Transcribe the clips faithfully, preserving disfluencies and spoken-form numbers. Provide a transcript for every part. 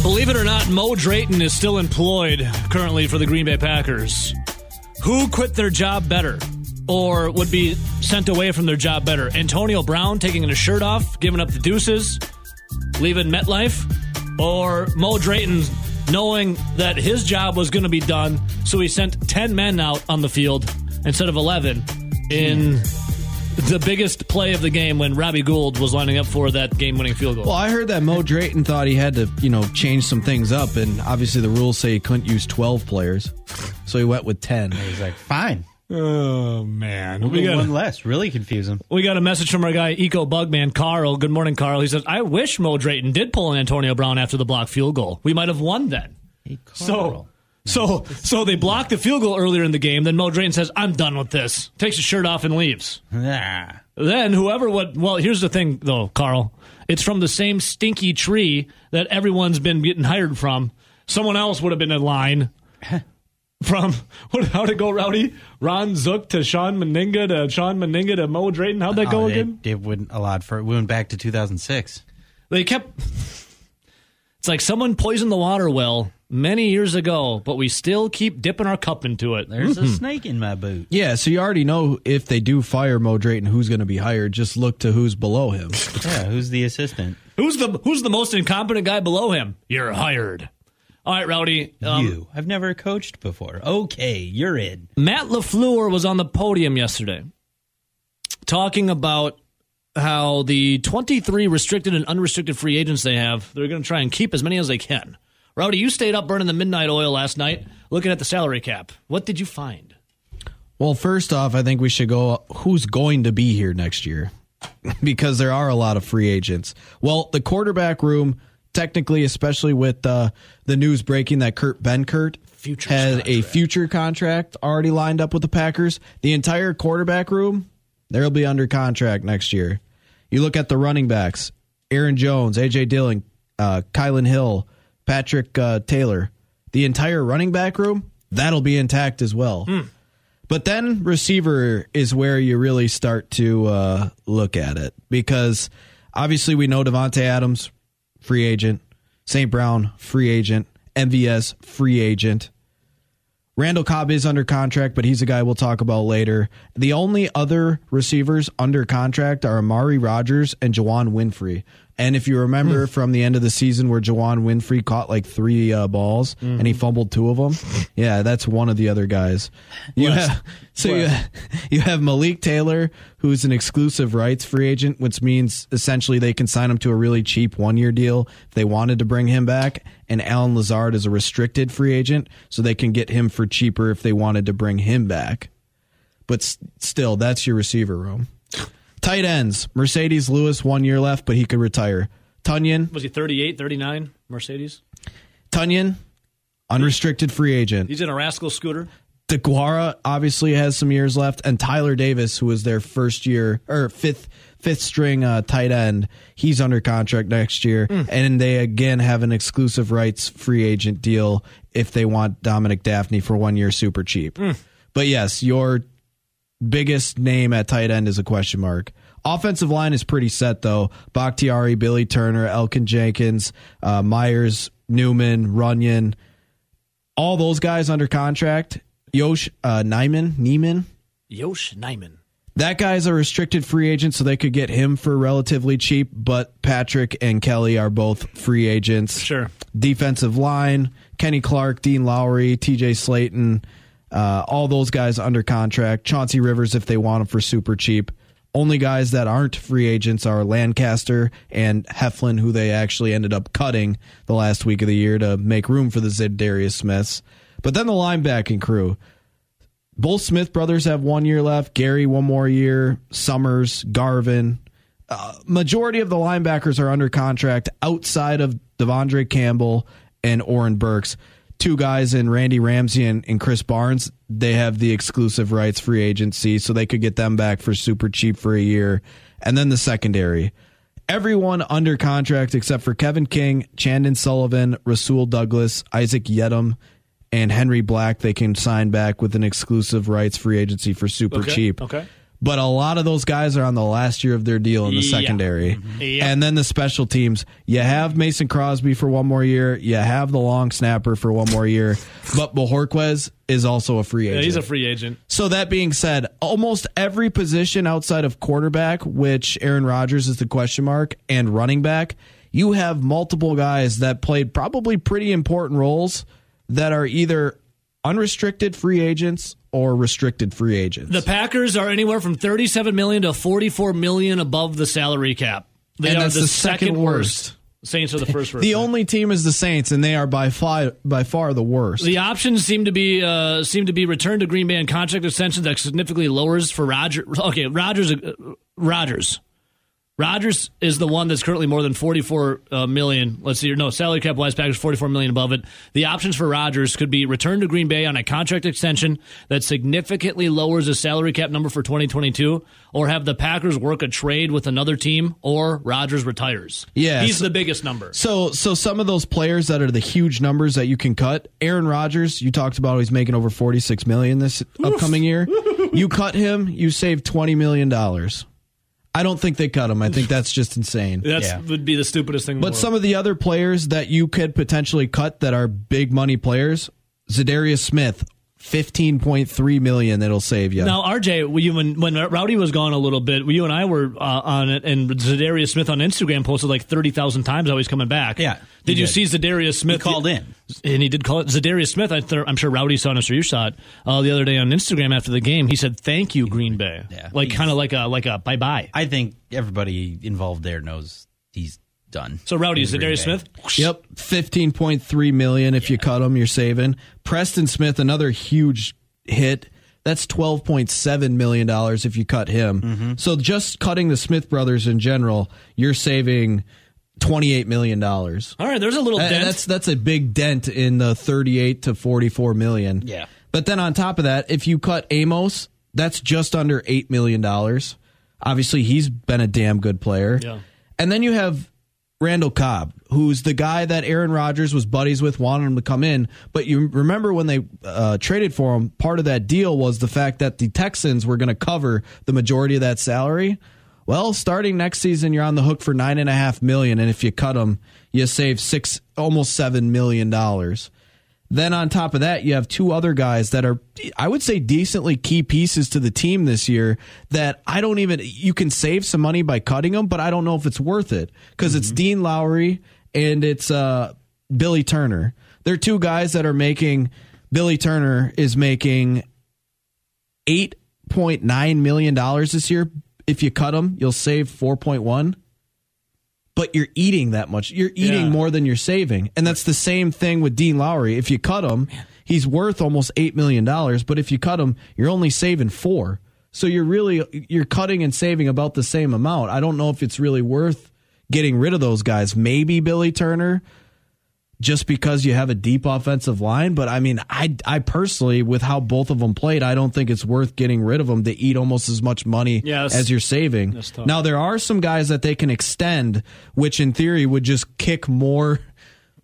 Believe it or not, Mo Drayton is still employed currently for the Green Bay Packers. Who quit their job better or would be sent away from their job better? Antonio Brown taking his shirt off, giving up the deuces, leaving MetLife, or Mo Drayton knowing that his job was going to be done, so he sent ten men out on the field instead of eleven in the biggest play of the game when Robbie Gould was lining up for that game-winning field goal? Well, I heard that Mo Drayton thought he had to, you know, change some things up, and obviously the rules say he couldn't use twelve players, so he went with ten. And he's like, fine. Oh, man. We'll we got one a, less. Really confuse him. We got a message from our guy, Eco Bugman, Carl. Good morning, Carl. He says, I wish Mo Drayton did pull an Antonio Brown after the blocked field goal. We might have won then. Hey, Carl. So... So so they blocked the field goal earlier in the game. Then Mo Drayton says, I'm done with this. Takes his shirt off and leaves. Yeah. Then whoever would... Well, here's the thing, though, Carl. It's from the same stinky tree that everyone's been getting hired from. Someone else would have been in line. From... What, how'd it go, Rowdy? Ron Zook to Sean Meninga to Sean Meninga to Mo Drayton. How'd that oh, go they, again? It wouldn't allow for it. We went back to two thousand six. They kept... It's like someone poisoned the water well many years ago, but we still keep dipping our cup into it. There's mm-hmm. a snake in my boot. Yeah, so you already know if they do fire Mo Drayton, who's going to be hired. Just look to who's below him. Yeah, who's the assistant? Who's the who's the most incompetent guy below him? You're hired. All right, Rowdy. Um, you. I've never coached before. Okay, you're in. Matt LaFleur was on the podium yesterday talking about how the twenty-three restricted and unrestricted free agents they have, they're going to try and keep as many as they can. Rowdy, you stayed up burning the midnight oil last night looking at the salary cap. What did you find? Well, first off, I think we should go who's going to be here next year because there are a lot of free agents. Well, the quarterback room, technically, especially with uh, the news breaking that Kurt Benkert future has contract. a future contract already lined up with the Packers, the entire quarterback room, they'll be under contract next year. You look at the running backs, Aaron Jones, A J. Dillon, uh, Kylan Hill, Patrick uh, Taylor. The entire running back room, that'll be intact as well. Mm. But then receiver is where you really start to uh, look at it because obviously we know Davante Adams, free agent, Saint Brown, free agent, M V S, free agent. Randall Cobb is under contract, but he's a guy we'll talk about later. The only other receivers under contract are Amari Rodgers and Juwann Winfree. And if you remember mm. from the end of the season where Juwann Winfree caught like three uh, balls mm. and he fumbled two of them, yeah, that's one of the other guys. You have, so you have, you have Malik Taylor, who's an exclusive rights free agent, which means essentially they can sign him to a really cheap one-year deal if they wanted to bring him back. And Alan Lazard is a restricted free agent, so they can get him for cheaper if they wanted to bring him back. But s- still, that's your receiver room. Tight ends. Mercedes Lewis, one year left, but he could retire. Tunyon. Was he thirty-eight, thirty-nine, Mercedes? Tunyon, unrestricted free agent. He's in a rascal scooter. DeGuara obviously has some years left. And Tyler Davis, who was their first year or fifth fifth string uh, tight end, he's under contract next year. Mm. And they again have an exclusive rights free agent deal if they want Dominic Daphne for one year super cheap. Mm. But yes, your biggest name at tight end is a question mark. Offensive line is pretty set, though. Bakhtiari, Billy Turner, Elkin Jenkins, uh, Myers, Newman, Runyan. All those guys under contract. Yosh uh, Nijman. Neiman. Yosh Nijman. That guy's a restricted free agent, so they could get him for relatively cheap, but Patrick and Kelly are both free agents. Sure. Defensive line, Kenny Clark, Dean Lowry, T J Slayton. Uh, all those guys under contract. Chauncey Rivers, if they want him for super cheap. Only guys that aren't free agents are Lancaster and Heflin, who they actually ended up cutting the last week of the year to make room for the Za'Darius Smiths. But then the linebacking crew. Both Smith brothers have one year left. Gary, one more year. Summers, Garvin. Uh, majority of the linebackers are under contract outside of Devondre Campbell, and Oren Burks. Two guys in Randy Ramsey and, and Krys Barnes, they have the exclusive rights free agency, so they could get them back for super cheap for a year. And then the secondary. Everyone under contract except for Kevin King, Chandon Sullivan, Rasul Douglas, Isaac Yedem, and Henry Black, they can sign back with an exclusive rights free agency for super okay. cheap. Okay. But a lot of those guys are on the last year of their deal in the yeah. secondary. Yeah. And then the special teams. You have Mason Crosby for one more year. You have the long snapper for one more year. But Bajorquez is also a free agent. Yeah, he's a free agent. So that being said, almost every position outside of quarterback, which Aaron Rodgers is the question mark, and running back, you have multiple guys that played probably pretty important roles that are either unrestricted free agents or restricted free agents. The Packers are anywhere from thirty-seven million dollars to forty-four million dollars above the salary cap. They and are that's the, the second, second worst. worst. Saints are the first worst. The only team is the Saints, and they are by far, by far the worst. The options seem to be uh, seem to be returned to Green Bay and contract extensions that significantly lowers for Rodgers. Okay, Rodgers, uh, Rodgers, Rodgers is the one that's currently more than forty-four uh, million. Let's see here. No, salary cap wise, Packers forty-four million above it. The options for Rodgers could be returned to Green Bay on a contract extension that significantly lowers the salary cap number for twenty twenty-two, or have the Packers work a trade with another team, or Rodgers retires. Yeah, he's so, the biggest number. So, so some of those players that are the huge numbers that you can cut. Aaron Rodgers, you talked about, he's making over forty-six million this upcoming year. You cut him, you save twenty million dollars. I don't think they cut him. I think that's just insane. That yeah. would be the stupidest thing in the world. But some of the other players that you could potentially cut that are big money players, Za'Darius Smith, fifteen point three million dollars that'll save you. Now, R J, you, when, when Rowdy was gone a little bit, you and I were uh, on it, and Za'Darius Smith on Instagram posted like thirty thousand times how he's coming back. Yeah. Did you did. see Za'Darius Smith? He called in. And he did call it. Za'Darius Smith, I th- I'm sure Rowdy saw it, or you saw it uh, the other day on Instagram after the game. He said, thank you, Green Bay. Yeah, like kind of like a like a bye-bye. I think everybody involved there knows he's done. So Rowdy, Za'Darius Smith? Yep, fifteen point three million dollars if yeah. you cut him, you're saving. Preston Smith, another huge hit. That's twelve point seven million dollars if you cut him. Mm-hmm. So just cutting the Smith brothers in general, you're saving twenty-eight million dollars. All right, there's a little dent. And that's that's a big dent in the thirty-eight to forty-four million dollars. Yeah. But then on top of that, if you cut Amos, that's just under eight million dollars. Obviously, he's been a damn good player. Yeah. And then you have Randall Cobb, who's the guy that Aaron Rodgers was buddies with, wanted him to come in. But you remember when they uh, traded for him, part of that deal was the fact that the Texans were going to cover the majority of that salary. Well, starting next season, you're on the hook for nine and a half million, and if you cut them, you save six, almost seven million dollars. Then on top of that, you have two other guys that are, I would say, decently key pieces to the team this year. That I don't even you can save some money by cutting them, but I don't know if it's worth it because mm-hmm. it's Dean Lowry and it's uh, Billy Turner. They're two guys that are making. Billy Turner is making eight point nine million dollars this year. If you cut them, you'll save four point one, but you're eating that much. You're eating yeah. more than you're saving. And that's the same thing with Dean Lowry. If you cut him, he's worth almost eight million dollars, but if you cut him, you're only saving four. So you're really, you're cutting and saving about the same amount. I don't know if it's really worth getting rid of those guys. Maybe Billy Turner, just because you have a deep offensive line. But I mean, I, I personally, with how both of them played, I don't think it's worth getting rid of them to eat almost as much money yeah, as you're saving. Now, there are some guys that they can extend, which in theory would just kick more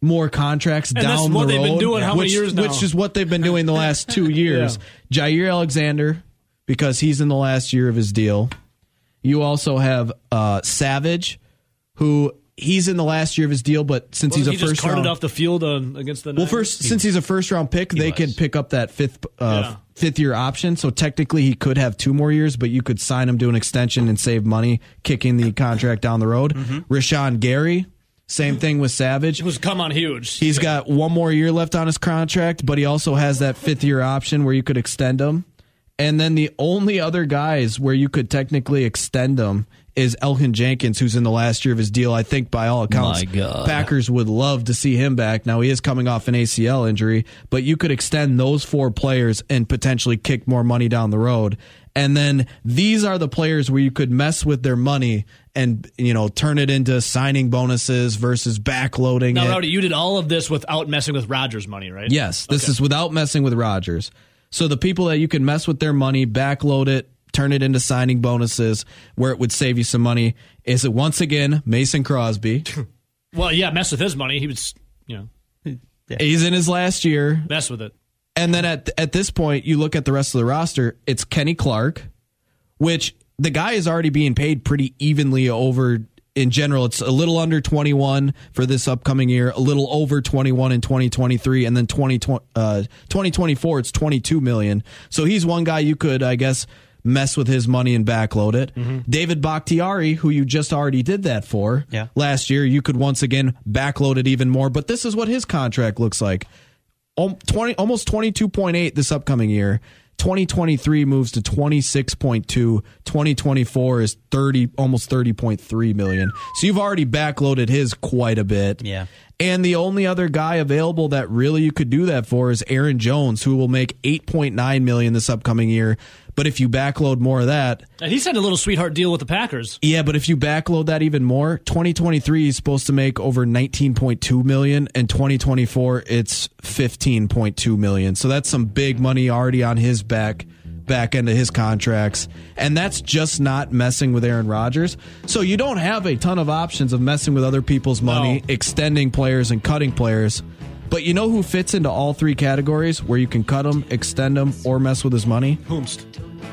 more contracts and down that's what the they've road, been doing how which, many years now? Which is what they've been doing the last two years. yeah. Jair Alexander, because he's in the last year of his deal. You also have uh, Savage, who... He's in the last year of his deal, but since well, he's a he first just carted round, off the field on, against the Niners? Well, first he, since he's a first round pick, they was. can pick up that fifth uh, yeah. fifth year option. So technically, he could have two more years, but you could sign him to an extension and save money, kicking the contract down the road. Mm-hmm. Rashawn Gary, same thing with Savage. It was come on huge. He's yeah. got one more year left on his contract, but he also has that fifth year option where you could extend him. And then the only other guys where you could technically extend them is Elkin Jenkins, who's in the last year of his deal. I think by all accounts, Packers would love to see him back. Now, he is coming off an A C L injury, but you could extend those four players and potentially kick more money down the road. And then these are the players where you could mess with their money and, you know, turn it into signing bonuses versus backloading. Now, Rowdy, you did all of this without messing with Rodgers' money, right? Yes, this okay. is without messing with Rodgers. So the people that you can mess with their money, backload it, turn it into signing bonuses where it would save you some money. Is it once again Mason Crosby? Well, yeah, mess with his money. He was, you know, yeah. he's in his last year. Mess with it. And then at at this point, you look at the rest of the roster, it's Kenny Clark, which the guy is already being paid pretty evenly over in general. It's a little under twenty-one for this upcoming year, a little over twenty-one in twenty twenty-three, and then twenty, uh, twenty twenty-four, it's twenty-two million dollars. So he's one guy you could, I guess, mess with his money and backload it. Mm-hmm. David Bakhtiari, who you just already did that for yeah. last year, you could once again backload it even more. But this is what his contract looks like. twenty, almost twenty-two point eight this upcoming year. twenty twenty-three moves to twenty-six point two. twenty twenty-four is thirty, almost thirty point three million. So you've already backloaded his quite a bit. Yeah. And the only other guy available that really you could do that for is Aaron Jones, who will make eight point nine million this upcoming year. But if you backload more of that, and he's had a little sweetheart deal with the Packers. Yeah, but if you backload that even more, twenty twenty-three he's supposed to make over nineteen point two million, and twenty twenty-four it's fifteen point two million. So that's some big money already on his back. back into his contracts, and that's just not messing with Aaron Rodgers. So you don't have a ton of options of messing with other people's money, no. extending players and cutting players. But you know who fits into all three categories where you can cut him, extend him, or mess with his money? Whomst?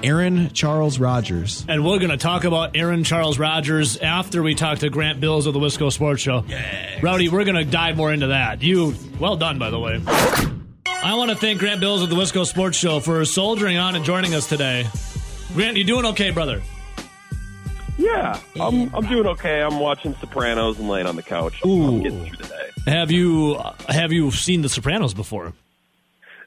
Aaron Charles Rodgers. And we're going to talk about Aaron Charles Rodgers after we talk to Grant Bills of the Wisco Sports Show. Yes. Rowdy, we're going to dive more into that. You, well done, by the way. I want to thank Grant Bills of the Wisco Sports Show for soldiering on and joining us today. Grant, you doing okay, brother? Yeah, I'm I'm doing okay. I'm watching Sopranos and laying on the couch. I'm, Ooh. I'm getting through the day. Have you have you seen The Sopranos before?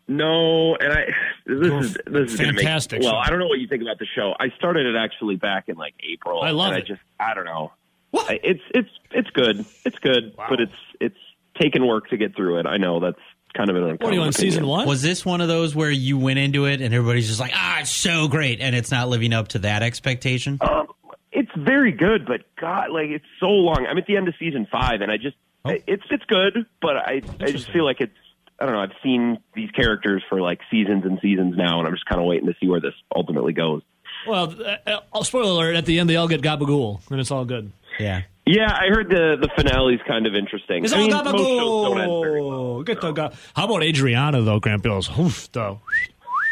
No, and I this oh, is this is fantastic. Make, well, I don't know what you think about the show. I started it actually back in like April. I love and it. I just I don't know. What? I, it's it's it's good. It's good, wow. but it's it's taken work to get through it. I know that's. Kind of an what are you on opinion. Season one? Was this one of those where you went into it and everybody's just like, ah, it's so great, and it's not living up to that expectation? Um, it's very good, but God, like it's so long. I'm at the end of season five, and I just oh. it's it's good, but I I just feel like it's I don't know. I've seen these characters for like seasons and seasons now, and I'm just kind of waiting to see where this ultimately goes. Well, uh, spoiler alert: at the end, they all get gabagool, and it's all good. Yeah. Yeah, I heard the, the finale's kind of interesting. It's I mean, most shows don't end very well, Get so. the How about Adriana, though, Grant Bills? Oof, though.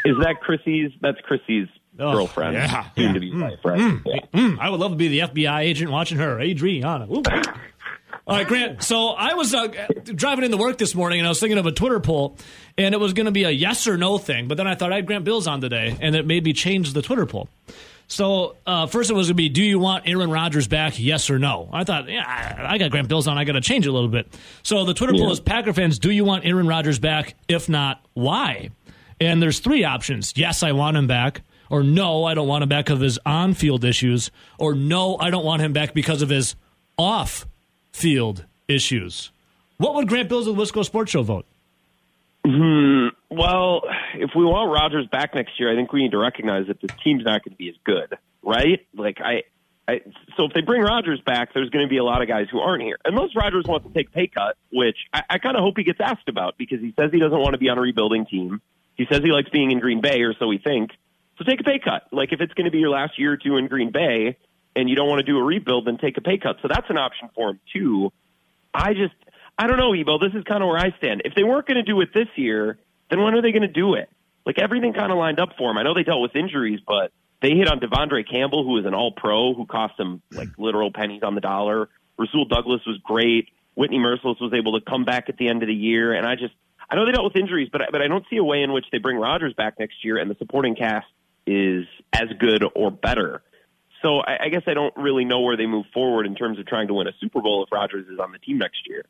Is that Chrissy's? That's Chrissy's oh, girlfriend. Yeah. yeah. To be mm, life, right? mm, yeah. Mm, I would love to be the F B I agent watching her. Adriana. All right, Grant. So I was uh, driving into work this morning, and I was thinking of a Twitter poll, and it was going to be a yes or no thing. But then I thought I had Grant Bills on today, and it made me change the Twitter poll. So uh, first it was going to be, do you want Aaron Rodgers back, yes or no? I thought, yeah, I got Grant Bills on, I got to change it a little bit. So the Twitter yeah. poll is, Packer fans, do you want Aaron Rodgers back? If not, why? And there's three options. Yes, I want him back. Or no, I don't want him back because of his on-field issues. Or no, I don't want him back because of his off-field issues. What would Grant Bills of the Wisco Sports Show vote? Hmm. Well, if we want Rodgers back next year, I think we need to recognize that this team's not going to be as good, right? Like I, I so if they bring Rodgers back, there's going to be a lot of guys who aren't here. Unless Rodgers wants to take pay cut, which I, I kind of hope he gets asked about because he says he doesn't want to be on a rebuilding team. He says he likes being in Green Bay, or so we think. So take a pay cut. Like if it's going to be your last year or two in Green Bay and you don't want to do a rebuild, then take a pay cut. So that's an option for him too. I just. I don't know, Ebo. This is kind of where I stand. If they weren't going to do it this year, then when are they going to do it? Like, everything kind of lined up for them. I know they dealt with injuries, but they hit on Devondre Campbell, who was an all-pro, who cost them, like, literal pennies on the dollar. Rasul Douglas was great. Whitney Merciless was able to come back at the end of the year. And I just – I know they dealt with injuries, but I, but I don't see a way in which they bring Rodgers back next year and the supporting cast is as good or better. So I, I guess I don't really know where they move forward in terms of trying to win a Super Bowl if Rodgers is on the team next year.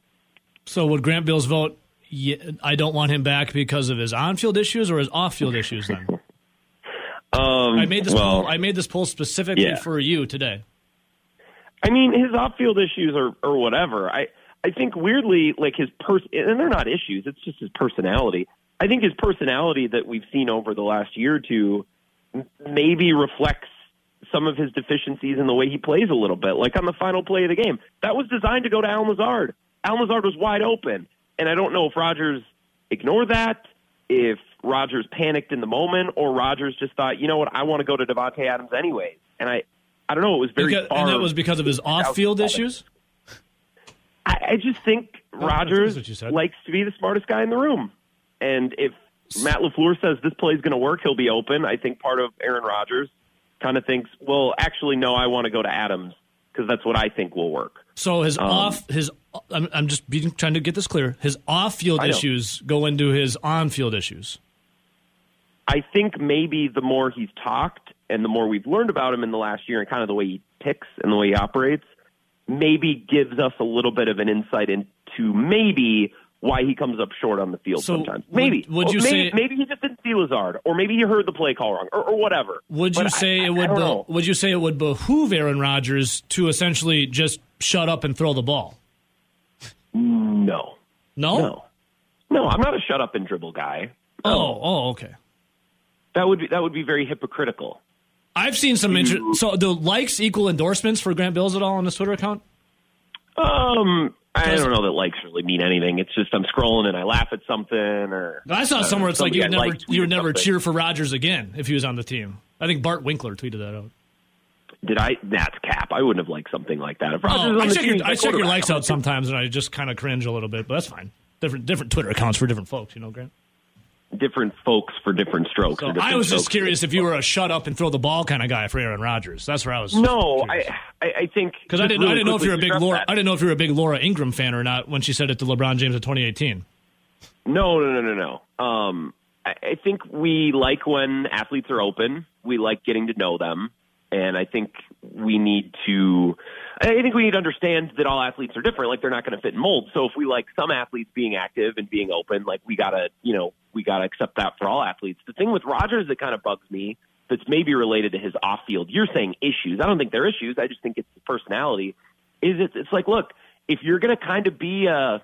So would Grant Bills vote, yeah, I don't want him back because of his on-field issues or his off-field issues then? um, I, made this well, poll, I made this poll specifically yeah. for you today. I mean, his off-field issues or, or whatever. I, I think weirdly, like his person, and they're not issues, it's just his personality. I think his personality that we've seen over the last year or two maybe reflects some of his deficiencies in the way he plays a little bit. Like on the final play of the game, that was designed to go to Alan Lazard. Alan Lazard was wide open, and I don't know if Rodgers ignored that, if Rodgers panicked in the moment, or Rodgers just thought, you know what, I want to go to Davante Adams anyways. And I, I don't know, it was very because, far. And that was because of his off-field issues? I, I just think oh, Rodgers likes to be the smartest guy in the room. And if Matt LaFleur says this play's going to work, he'll be open. I think part of Aaron Rodgers kind of thinks, well, actually, no, I want to go to Adams because that's what I think will work. So his um, off, his I'm, I'm just being, trying to get this clear. His off-field issues go into his on-field issues. I think maybe the more he's talked and the more we've learned about him in the last year and kind of the way he ticks and the way he operates, maybe gives us a little bit of an insight into maybe why he comes up short on the field so sometimes. Maybe. Would, would you maybe, say, maybe he just didn't see Lazard, or maybe he heard the play call wrong, or, or whatever. Would you, say I, it would be, would you say it would behoove Aaron Rodgers to essentially just shut up and throw the ball? No. No? No, no I'm not a shut up and dribble guy. No. Oh, oh, okay. That would be that would be very hypocritical. I've seen some inter- so do likes equal endorsements for Grant Bills at all on his Twitter account? Um, I don't know that likes really mean anything. It's just I'm scrolling and I laugh at something. Or I saw somewhere uh, it's like you would never you would never something. cheer for Rodgers again if he was on the team. I think Bart Winkler tweeted that out. Did I? That's cap. I wouldn't have liked something like that. If Rodgers oh, I check team, your, I check your likes out sometimes, and I just kind of cringe a little bit, but that's fine. Different different Twitter accounts for different folks, you know, Grant. Different folks for different strokes. So different I was just curious if you were a shut up and throw the ball kind of guy for Aaron Rodgers. That's where I was. No, I, I, I think because I didn't, really I didn't know if you're a big Laura. That. I didn't know if you were a big Laura Ingram fan or not when she said it to LeBron James in twenty eighteen. No, no, no, no, no. Um, I, I think we like when athletes are open. We like getting to know them. And I think we need to I think we need to understand that all athletes are different. Like, they're not going to fit in molds. So if we like some athletes being active and being open, like, we got to, you know, we got to accept that for all athletes. The thing with Rodgers that kind of bugs me that's maybe related to his off-field, you're saying issues. I don't think they're issues. I just think it's his personality. Is it's, it's like, look, if you're going to kind of be a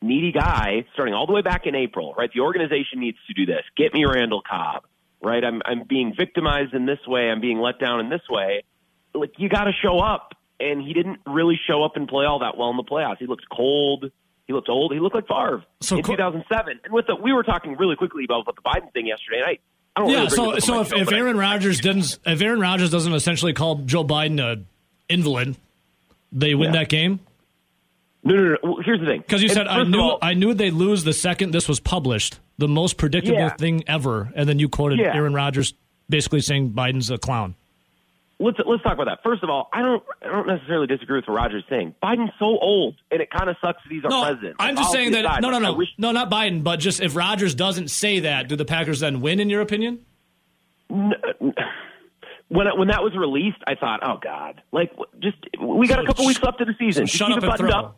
needy guy starting all the way back in April, right, the organization needs to do this. Get me Randall Cobb. Right, I'm I'm being victimized in this way. I'm being let down in this way. Like, you got to show up, and he didn't really show up and play all that well in the playoffs. He looked cold. He looked old. He looked like Favre so in co- two thousand seven. And with the, we were talking really quickly about the Biden thing yesterday, and I, I don't. Yeah, really so so if, show, if Aaron Rodgers doesn't if Aaron Rodgers doesn't essentially call Joe Biden an invalid, they win yeah. that game. No, no, no. Well, here's the thing. Because you and said, I knew all, I knew they'd lose the second this was published, the most predictable yeah. thing ever. And then you quoted yeah. Aaron Rodgers basically saying Biden's a clown. Let's let's talk about that. First of all, I don't I don't necessarily disagree with what Rodgers saying. Biden's so old, and it kind of sucks that he's our no, president. I'm just saying that, aside, no, no, no. Wish, no, not Biden, but just if Rodgers doesn't say that, do the Packers then win, in your opinion? No, no. When when that was released, I thought, oh, God. Like, just we got so, a couple sh- weeks left of the season. So shut up and throw. Up.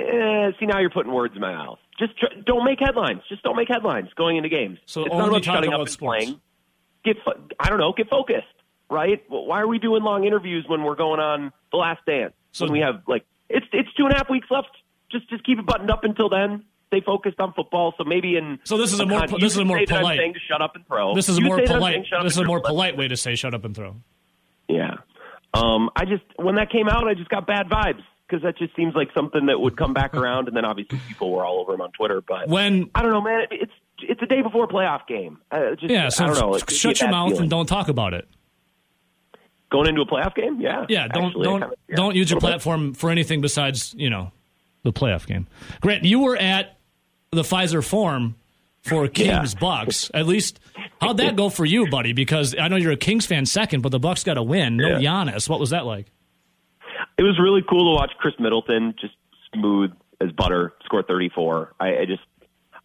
Eh, see, now you're putting words in my mouth. Just tr- don't make headlines. Just don't make headlines going into games. So it's not about shutting up and sports. Playing. Get fo- I don't know. Get focused, right? Well, why are we doing long interviews when we're going on The Last Dance? So when we have, like, it's it's two and a half weeks left. Just just keep it buttoned up until then. Stay focused on football. So maybe in so this is a more con- this is a more polite thing to shut up and throw. This is a more polite. This is a more polite way to say shut up and throw. Yeah, um, I just when that came out, I just got bad vibes. Because that just seems like something that would come back around, and then obviously people were all over him on Twitter. But when I don't know, man, it, it's it's a day before a playoff game. Uh, just, yeah, so I don't know. It, shut your mouth feeling. And don't talk about it. Going into a playoff game, yeah, yeah. Don't actually, don't, kind of, yeah, don't use your platform bit. For anything besides, you know, the playoff game. Grant, you were at the Pfizer Forum for Kings yeah. Bucks. At least how'd that go for you, buddy? Because I know you're a Kings fan second, but the Bucks got a win. No yeah. Giannis. What was that like? It was really cool to watch Chris Middleton, just smooth as butter, score thirty-four. I, I just,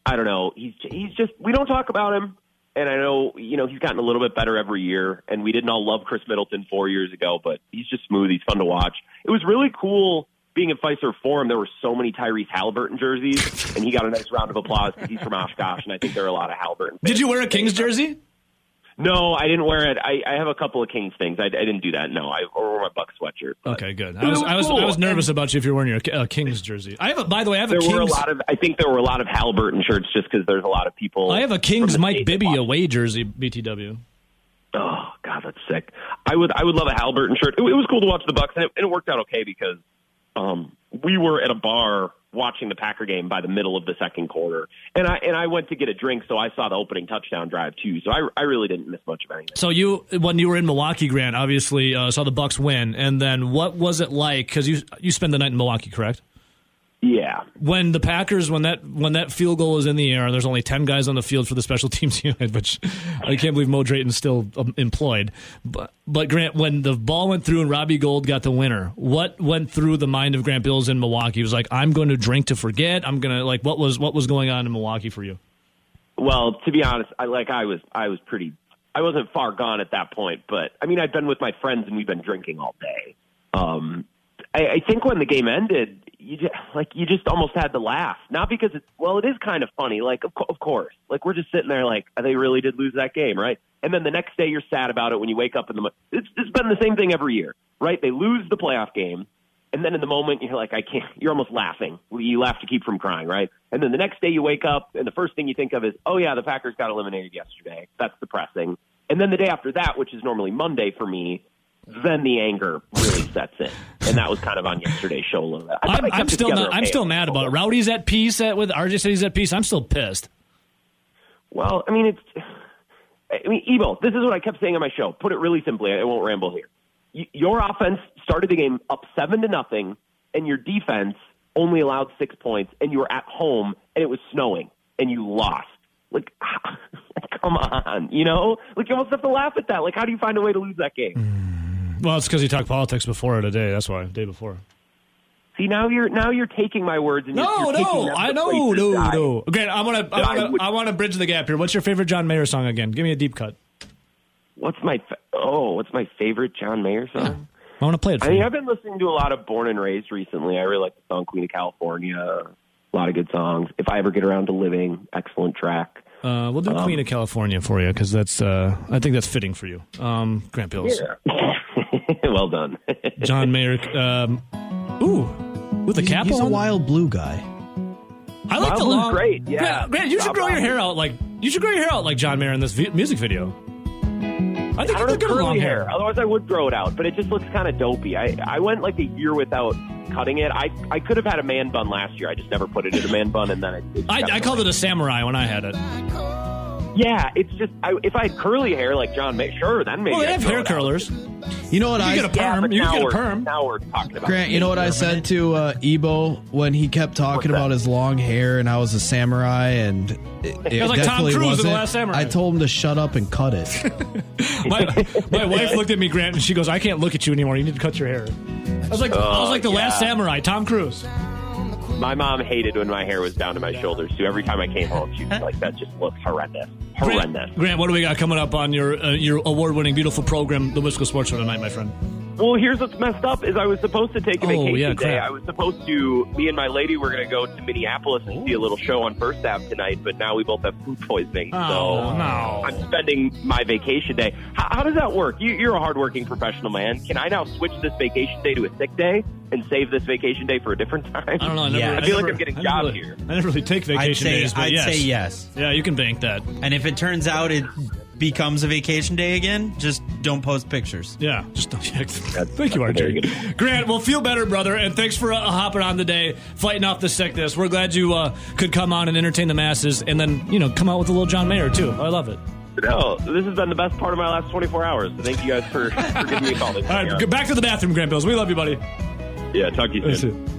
I don't know. He's he's just, we don't talk about him. And I know, you know, he's gotten a little bit better every year. And we didn't all love Chris Middleton four years ago, but he's just smooth. He's fun to watch. It was really cool being at Pfizer Forum. There were so many Tyrese Halliburton jerseys, and he got a nice round of applause because he's from Oshkosh, and I think there are a lot of Halliburton fans. Did you wear a Kings jersey? No, I didn't wear it. I, I have a couple of Kings things. I, I didn't do that. No, I wore my Bucks sweatshirt. But. Okay, good. I was, was I was cool. I was nervous about you if you're wearing your uh, Kings jersey. I have a, by the way, I have there a Kings. Were a lot of, I think there were a lot of Halliburton shirts just because there's a lot of people. I have a Kings Mike Bibby away jersey, B T W. Oh, God, that's sick. I would I would love a Haliburton shirt. It, it was cool to watch the Bucs, and it, and it worked out okay because um, we were at a bar watching the Packer game by the middle of the second quarter. And I and I went to get a drink, so I saw the opening touchdown drive, too. So I, I really didn't miss much of anything. So you, when you were in Milwaukee, Grant, obviously uh, saw the Bucs win. And then what was it like? Because you, you spent the night in Milwaukee, correct? Yeah. When the Packers, when that when that field goal is in the air, there's only ten guys on the field for the special teams unit, which I can't believe Mo Drayton's still employed. But, but Grant, when the ball went through and Robbie Gould got the winner, what went through the mind of Grant Bills in Milwaukee? He was like, I'm going to drink to forget. I'm going to, like, what was what was going on in Milwaukee for you? Well, to be honest, I like I was I was pretty, I wasn't far gone at that point. But, I mean, I'd been with my friends and we've been drinking all day. Um, I, I think when the game ended, You just, like you just almost had to laugh, not because it's well, it is kind of funny. Like of, co- of course, like we're just sitting there, like they really did lose that game, right? And then the next day you're sad about it when you wake up in the. Mo- it's, it's been the same thing every year, right? They lose the playoff game, and then in the moment you're like, I can't. You're almost laughing. You laugh to keep from crying, right? And then the next day you wake up, and the first thing you think of is, oh yeah, the Packers got eliminated yesterday. That's depressing. And then the day after that, which is normally Monday for me. Then the anger really sets in, and that was kind of on yesterday's show a little bit. I'm, I'm still not, okay I'm still mad about it. Rowdy's at peace at, with R J said he's at peace. I'm still pissed. Well, I mean, it's I mean, Ebo. This is what I kept saying on my show. Put it really simply. I won't ramble here. Y- your offense started the game up seven to nothing, and your defense only allowed six points, and you were at home, and it was snowing, and you lost. Like, come on, you know? Like, you almost have to laugh at that. Like, how do you find a way to lose that game? Mm. Well, it's because he talked politics before today. That's why, the day before. See, now you're now you're taking my words. And no, you're, you're no, I know, no, die. no. Grant, I want to, I want to, I want to bridge the gap here. What's your favorite John Mayer song again? Give me a deep cut. What's my fa- oh? What's my favorite John Mayer song? Yeah. I want to play it. For I mean, you. I've been listening to a lot of Born and Raised recently. I really like the song Queen of California. A lot of good songs. If I ever get around to living, excellent track. Uh, we'll do um, Queen of California for you because that's, uh, I think that's fitting for you, um, Grant Bills. Yeah. Well done. John Mayer. Um, ooh. With the cap on. He's a wild blue guy. I like wild the long. Great, yeah. Grant, Grant you Stop should grow wild. your hair out like you should grow your hair out like John Mayer in this v- music video. I think I you look good with long hair. hair. Otherwise, I would grow it out, but it just looks kind of dopey. I, I went like a year without cutting it. I I could have had a man bun last year. I just never put it in a man bun, and then it, it I I called it a samurai when I had it. Yeah, it's just I, if I had curly hair like John Mayer, sure, then maybe. Well, they have hair curlers. You know what you I get a perm. Yeah, you get a perm. Now we're talking about Grant. You know what I said to uh, Ebo when he kept talking about his long hair and I was a samurai and it, it, it was like definitely Tom Cruise wasn't. In the Last Samurai. I told him to shut up and cut it. my my wife looked at me, Grant, and she goes, "I can't look at you anymore. You need to cut your hair." I was like, oh, I was like the yeah. Last Samurai, Tom Cruise. My mom hated when my hair was down to my shoulders, so every time I came home, she was like, that just looks horrendous. Horrendous. Grant, Grant what do we got coming up on your uh, your award-winning, beautiful program, the Wisco Sports Show tonight, my friend? Well, here's what's messed up is I was supposed to take a oh, vacation yeah, day. I was supposed to, me and my lady were going to go to Minneapolis and Ooh. see a little show on First Ave tonight, but now we both have food poisoning. Oh, so no. I'm spending my vacation day. How, how does that work? You, you're a hardworking professional, man. Can I now switch this vacation day to a sick day and save this vacation day for a different time? I don't know. I, never, yeah. I, I feel never, like I'm getting jobs really, here. I never really take vacation I'd say, days, but I'd yes. say yes. Yeah, you can bank that. And if it turns out it becomes a vacation day again, just don't post pictures. Yeah, just don't. Thank you, R J. Grant, well, feel better, brother, and thanks for uh, hopping on today, fighting off the sickness. We're glad you uh, could come on and entertain the masses, and then, you know, come out with a little John Mayer, too. I love it. No, this has been the best part of my last twenty-four hours. Thank you guys for, for giving me a call. All right, back to the bathroom, Grant Bills. We love you, buddy. Yeah, talk to you soon.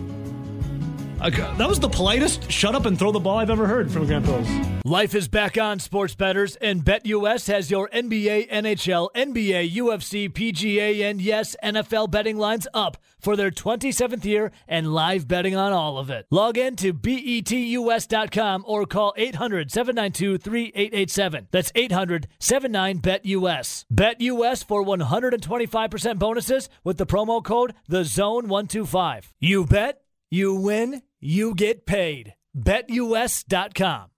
That was the politest shut up and throw the ball I've ever heard from Grant Bills. Life is back on, sports bettors, and BetUS has your N B A, N H L, N B A, U F C, P G A, and yes, N F L betting lines up for their twenty-seventh year and live betting on all of it. Log in to bet U S dot com or call eight hundred, seven nine two, three eight eight seven. That's eight hundred, seven nine, bet U S. BetUS for one hundred twenty-five percent bonuses with the promo code the zone one two five. You bet. You win, you get paid. Bet U S dot com.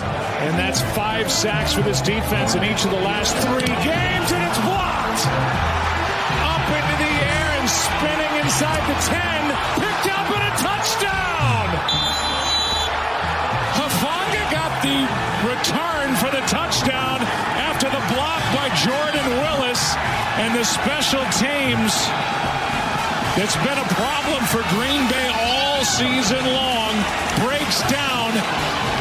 And that's five sacks for this defense in each of the last three games, and it's blocked. Up into the air and spinning inside the ten. Picked up and a touchdown. Hufanga got the return for the touchdown after the block by Jordan Williams. and the special teams. It's been a problem for Green Bay all season long. Breaks down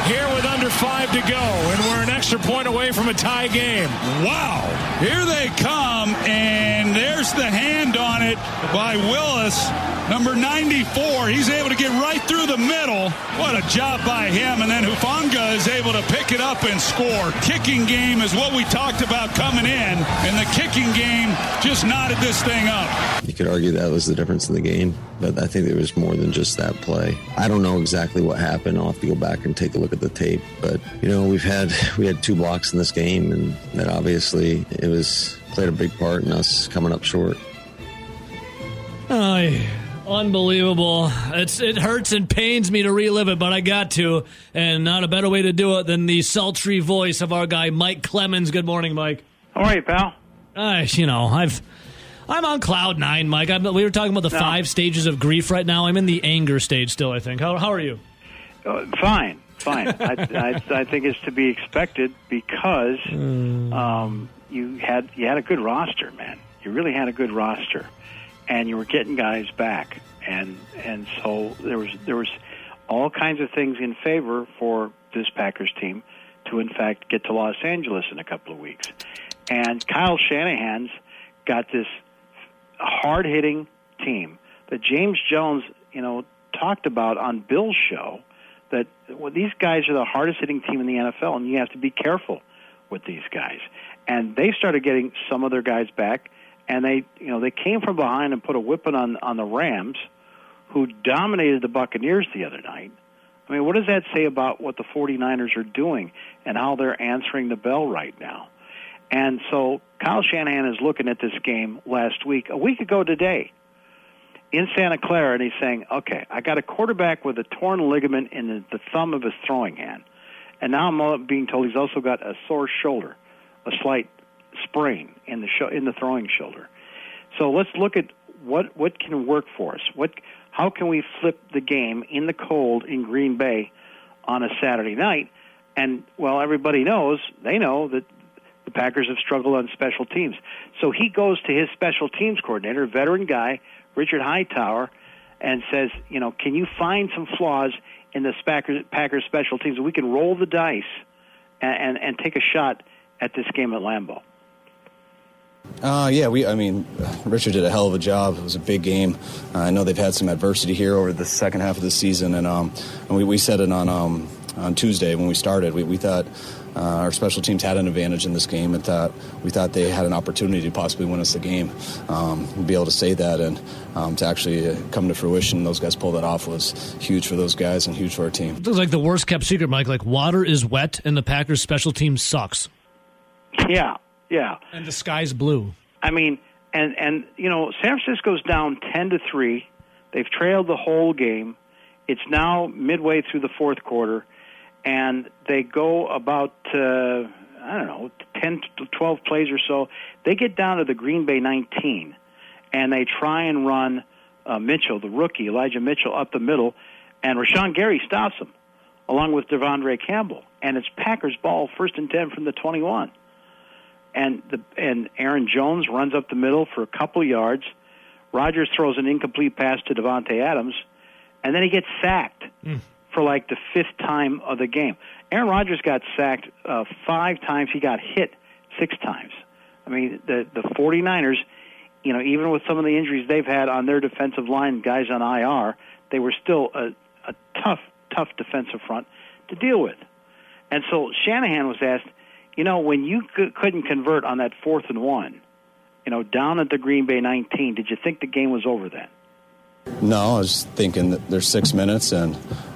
here with under five to go, and we're an extra point away from a tie game. Wow. Here they come, and there's the hand on it by Willis. Number ninety-four, he's able to get right through the middle. What a job by him. And then Hufanga is able to pick it up and score. Kicking game is what we talked about coming in, and the kicking game just knotted this thing up. You could argue that was the difference in the game, but I think it was more than just that play. I don't know exactly what happened. I'll have to go back and take a look at the tape. But, you know, we've had we had two blocks in this game, and that obviously it was played a big part in us coming up short. Oh, yeah. Unbelievable. It's It hurts and pains me to relive it, but I got to. And not a better way to do it than the sultry voice of our guy, Mike Clemens. Good morning, Mike. How are you, pal? Uh, you know, I've, I'm on cloud nine, Mike. I'm, we were talking about the no. five stages of grief right now. I'm in the anger stage still, I think. How, how are you? Uh, fine, fine. I, I, I think it's to be expected because mm. um, you had you had a good roster, man. You really had a good roster. And you were getting guys back, and and so there was there was all kinds of things in favor for this Packers team to, in fact, get to Los Angeles in a couple of weeks. And Kyle Shanahan's got this hard-hitting team that James Jones, you know, talked about on Bill's show, that well, these guys are the hardest-hitting team in the N F L, and you have to be careful with these guys. And they started getting some of their guys back. And they, you know, they came from behind and put a whipping on, on the Rams, who dominated the Buccaneers the other night. I mean, what does that say about what the 49ers are doing and how they're answering the bell right now? And so Kyle Shanahan is looking at this game last week, a week ago today, in Santa Clara, and he's saying, okay, I got a quarterback with a torn ligament in the, the thumb of his throwing hand, and now I'm being told he's also got a sore shoulder, a slight sprain in the sh- in the throwing shoulder. So let's look at what what can work for us. What how can we flip the game in the cold in Green Bay on a Saturday night? And well, everybody knows they know that the Packers have struggled on special teams. So he goes to his special teams coordinator, veteran guy Richard Hightower, and says, you know, can you find some flaws in the Packers Packers special teams? We can roll the dice and and, and take a shot at this game at Lambeau. Uh, yeah, we. I mean, Richard did a hell of a job. It was a big game. Uh, I know they've had some adversity here over the second half of the season, and um, and we, we said it on um on Tuesday when we started. We we thought uh, our special teams had an advantage in this game, and thought we thought they had an opportunity to possibly win us the game. Um, we'd be able to say that, and um, to actually come to fruition, those guys pull that off was huge for those guys and huge for our team. It looks like the worst kept secret, Mike. Like water is wet, and the Packers special team sucks. Yeah. Yeah. And the sky's blue. I mean, and, and you know, San Francisco's down ten to three. They've trailed the whole game. It's now midway through the fourth quarter, and they go about, uh, I don't know, ten to twelve plays or so. They get down to the Green Bay nineteen, and they try and run uh, Mitchell, the rookie, Elijah Mitchell, up the middle, and Rashawn Gary stops him, along with Devondre Campbell. And it's Packers ball, first and ten from the twenty-one. And the, and Aaron Jones runs up the middle for a couple yards. Rodgers throws an incomplete pass to Davante Adams, and then he gets sacked mm. for like the fifth time of the game. Aaron Rodgers got sacked uh, five times. He got hit six times. I mean, the, the 49ers, you know, even with some of the injuries they've had on their defensive line, guys on I R, they were still a, a tough, tough defensive front to deal with. And so Shanahan was asked, you know, when you c- couldn't convert on that fourth and one, you know, down at the Green Bay nineteen, did you think the game was over then? No, I was thinking that there's six minutes, and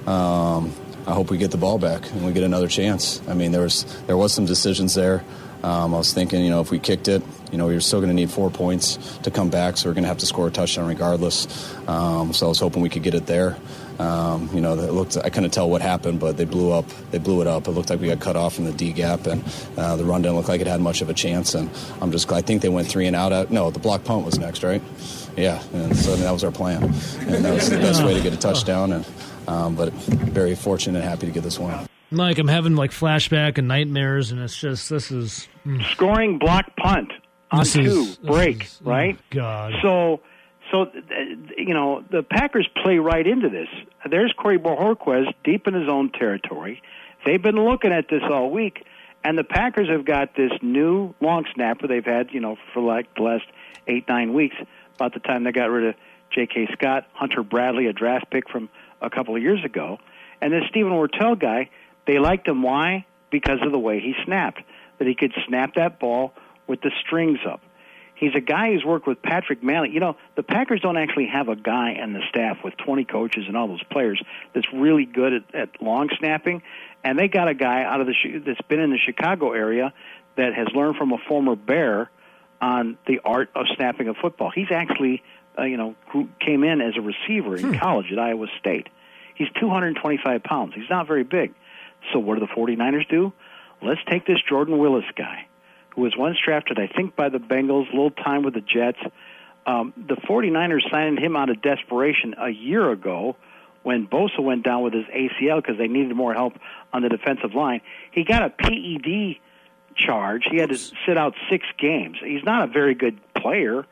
um, I hope we get the ball back and we get another chance. I mean, there was there was some decisions there. Um, I was thinking, you know, if we kicked it, you know, we were still going to need four points to come back, so we're going to have to score a touchdown regardless. Um, so I was hoping we could get it there. Um, you know, it looked, I couldn't tell what happened, but they blew up. They blew it up. It looked like we got cut off in the D gap, and uh, the run didn't look like it had much of a chance. And I'm just, I think they went three and out. At, no, the block punt was next, right? Yeah, and so that was our plan, and that was the best way to get a touchdown. And um, but very fortunate and happy to get this one. Mike, I'm having like flashback and nightmares, and it's just this is mm. scoring block punt this two is, break, is, right? Oh God. So, so you know, the Packers play right into this. There's Corey Bojorquez deep in his own territory. They've been looking at this all week, and the Packers have got this new long snapper they've had, you know, for like the last eight, nine weeks, about the time they got rid of J K. Scott, Hunter Bradley, a draft pick from a couple of years ago, and this Stephen Wortell guy. They liked him. Why? Because of the way he snapped, that he could snap that ball with the strings up. He's a guy who's worked with Patrick Manley. You know, the Packers don't actually have a guy on the staff with twenty coaches and all those players that's really good at, at long snapping, and they got a guy out of the that's been in the Chicago area that has learned from a former Bear on the art of snapping a football. He's actually, uh, you know, who came in as a receiver in college at Iowa State. He's two hundred twenty-five pounds. He's not very big. So what do the 49ers do? Let's take this Jordan Willis guy, who was once drafted, I think, by the Bengals, a little time with the Jets. Um, the 49ers signed him out of desperation a year ago when Bosa went down with his A C L because they needed more help on the defensive line. He got a P E D charge. He had to sit out six games. He's not a very good player,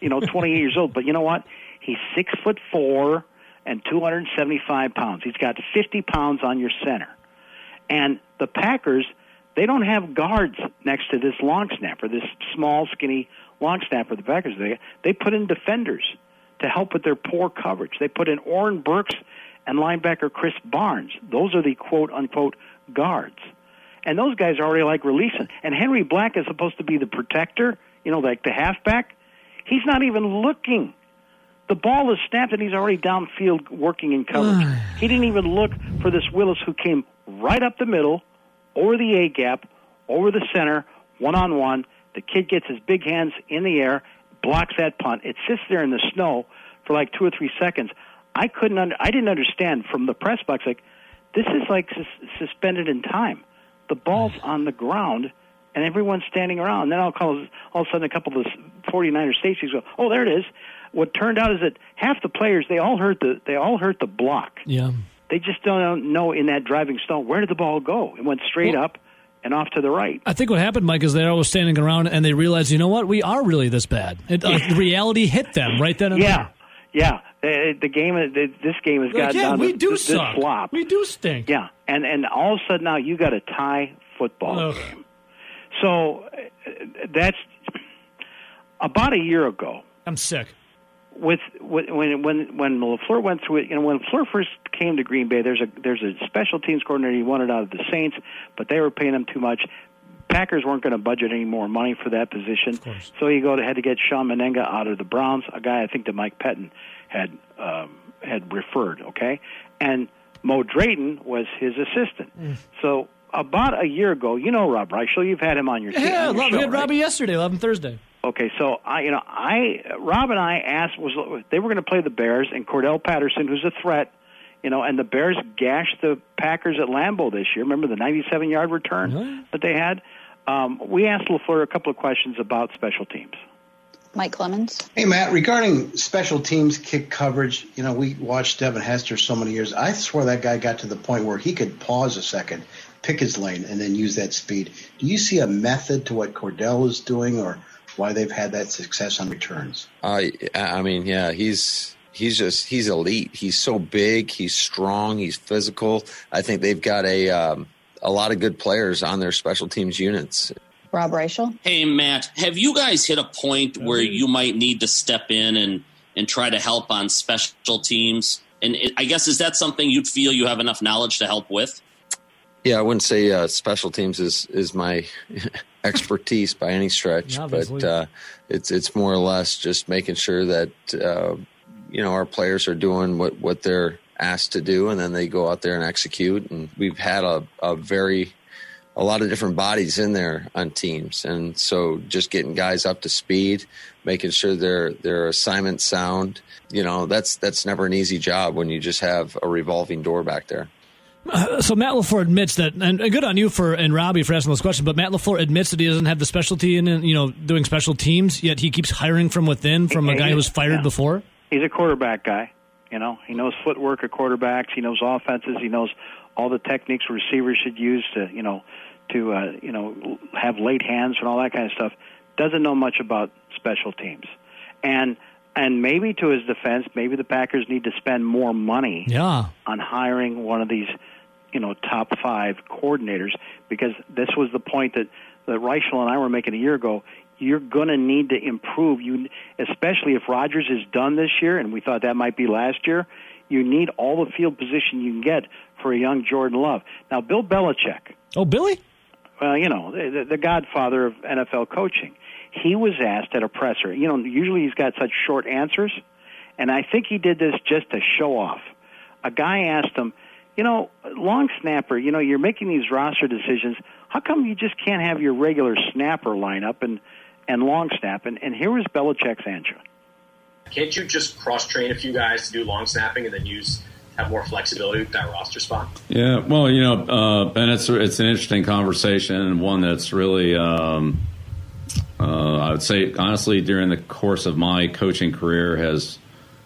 you know, twenty-eight years old. But you know what? He's six foot four and two hundred seventy-five pounds. He's got fifty pounds on your center. And the Packers, they don't have guards next to this long snapper, this small, skinny long snapper. The Packers, they they put in defenders to help with their poor coverage. They put in Oren Burks and linebacker Krys Barnes. Those are the quote-unquote guards. And those guys are already like releasing. And Henry Black is supposed to be the protector, you know, like the halfback. He's not even looking. The ball is snapped, and he's already downfield working in coverage. He didn't even look for this Willis who came right up the middle, over the A-gap, over the center, one-on-one. The kid gets his big hands in the air, blocks that punt. It sits there in the snow for like two or three seconds. I couldn't. Under, I didn't understand from the press box, like, this is like sus- suspended in time. The ball's on the ground, and everyone's standing around. And then I'll call, all of a sudden a couple of the 49ers safeties go, oh, there it is. What turned out is that half the players, they all heard the, they all heard the block. Yeah. They just don't know in that driving snow, where did the ball go? It went straight well, up and off to the right. I think what happened, Mike, is they all were standing around and they realized, you know what, we are really this bad. It, uh, reality hit them right then and yeah. there. Yeah, yeah. The game, this game has gotten like, yeah, down we to do this, this flop. We do stink. Yeah, and, and all of a sudden now you got a tie football Ugh. game. So that's about a year ago. I'm sick. With when when when LaFleur went through it, you know, when LaFleur first came to Green Bay, there's a there's a special teams coordinator he wanted out of the Saints, but they were paying him too much. Packers weren't going to budget any more money for that position, so he go to, had to get Sean Meninga out of the Browns, a guy I think that Mike Pettin had um, had referred. Okay, and Mo Drayton was his assistant. Mm. So about a year ago, you know, Rob Reichel, you've had him on your yeah, team. Yeah, we had right? Robbie yesterday, eleven Thursday. Okay, so I, you know, I, Rob and I asked was they were going to play the Bears and Cordell Patterson, who's a threat, you know, and the Bears gashed the Packers at Lambeau this year. Remember the ninety-seven-yard return mm-hmm. that they had? Um, we asked LaFleur a couple of questions about special teams. Mike Clemens. Hey, Matt. Regarding special teams, kick coverage, you know, we watched Devin Hester so many years. I swear that guy got to the point where he could pause a second, pick his lane, and then use that speed. Do you see a method to what Cordell is doing, or why they've had that success on returns? I uh, I mean, yeah, he's he's just he's elite. He's so big, he's strong, he's physical. I think they've got a um, a lot of good players on their special teams units. Rob Reichel. Hey Matt, have you guys hit a point where you might need to step in and and try to help on special teams? And it, I guess is that something you'd feel you have enough knowledge to help with? Yeah, I wouldn't say uh, special teams is, is my expertise by any stretch, but uh, it's it's more or less just making sure that uh, you know, our players are doing what, what they're asked to do, and then they go out there and execute. And we've had a, a very a lot of different bodies in there on teams, and so just getting guys up to speed, making sure their their assignment's sound. You know, that's that's never an easy job when you just have a revolving door back there. So Matt LaFleur admits that, and good on you for and Robbie for asking this question, but Matt LaFleur admits that he doesn't have the specialty in, you know, doing special teams, yet he keeps hiring from within from a guy who was fired yeah. before? He's a quarterback guy. You know, he knows footwork of quarterbacks. He knows offenses. He knows all the techniques receivers should use to, you know, to, uh, you know, have late hands and all that kind of stuff. doesn't know much about special teams. And and maybe to his defense, maybe the Packers need to spend more money yeah. on hiring one of these, you know, top five coordinators, because this was the point that, that Reichel and I were making a year ago. You're going to need to improve, you, especially if Rodgers is done this year, and we thought that might be last year. You need all the field position you can get for a young Jordan Love. Now, Bill Belichick. Oh, Billy? Well, you know, the, the godfather of N F L coaching. He was asked at a presser. You know, usually he's got such short answers, and I think he did this just to show off. A guy asked him, you know, long snapper, you know, you're making these roster decisions. How come you just can't have your regular snapper lineup and and long snap? And, and here was Belichick's answer. Can't you just cross-train a few guys to do long snapping and then use have more flexibility with that roster spot? Yeah, well, you know, uh, and it's, it's an interesting conversation, and one that's really, um, uh, I would say, honestly, during the course of my coaching career has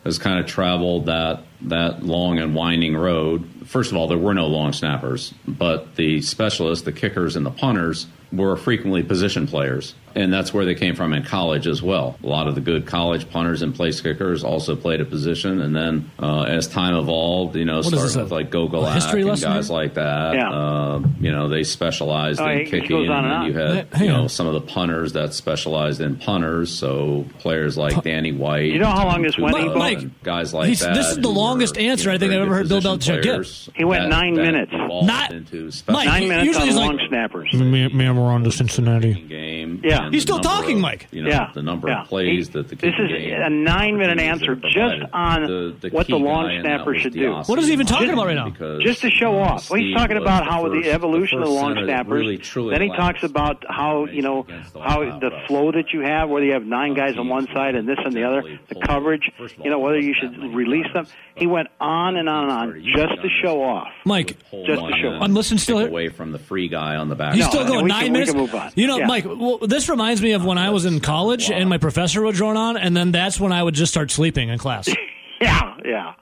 has kind of traveled that that long and winding road. First of all, there were no long snappers, but the specialists, the kickers and the punters, were frequently position players, and that's where they came from in college as well. A lot of the good college punters and place kickers also played a position, and then uh, as time evolved, you know, what starting this, with like Gogolak and lesson? guys like that, yeah. uh, you know, they specialized oh, in kicking, and, and, and you had Hang you know on. some of the punters that specialized in punters, so players like P- Danny White. You know how long this went? Mike, guys like that. This is the longest were, answer you know, I think I've ever heard Bill Belichick give. He went that, nine that minutes. Not into Mike, nine minutes on long like, snappers. Man, we're on to Cincinnati game. Yeah, he's still talking, of, Mike. You know, yeah, the number yeah. of plays he, that the this is game, a nine-minute answer just on the, the what the long snapper should do. What is he even talking just, about right now? Just to show off. Steve well, he's talking about how the, first, the evolution the of the long snappers. Really, then he talks about how you know how the flow that you have, whether you have nine guys on one side and this on the other, the coverage. You know, whether you should release them. He went on and on and on just to show off, Mike. Just to show off. I'm listening still away from the free guy on the back. He's still going nine minutes. You know, yeah. Mike, well, this reminds me of when I was in college wow. and my professor would drone on, and then that's when I would just start sleeping in class. yeah, yeah.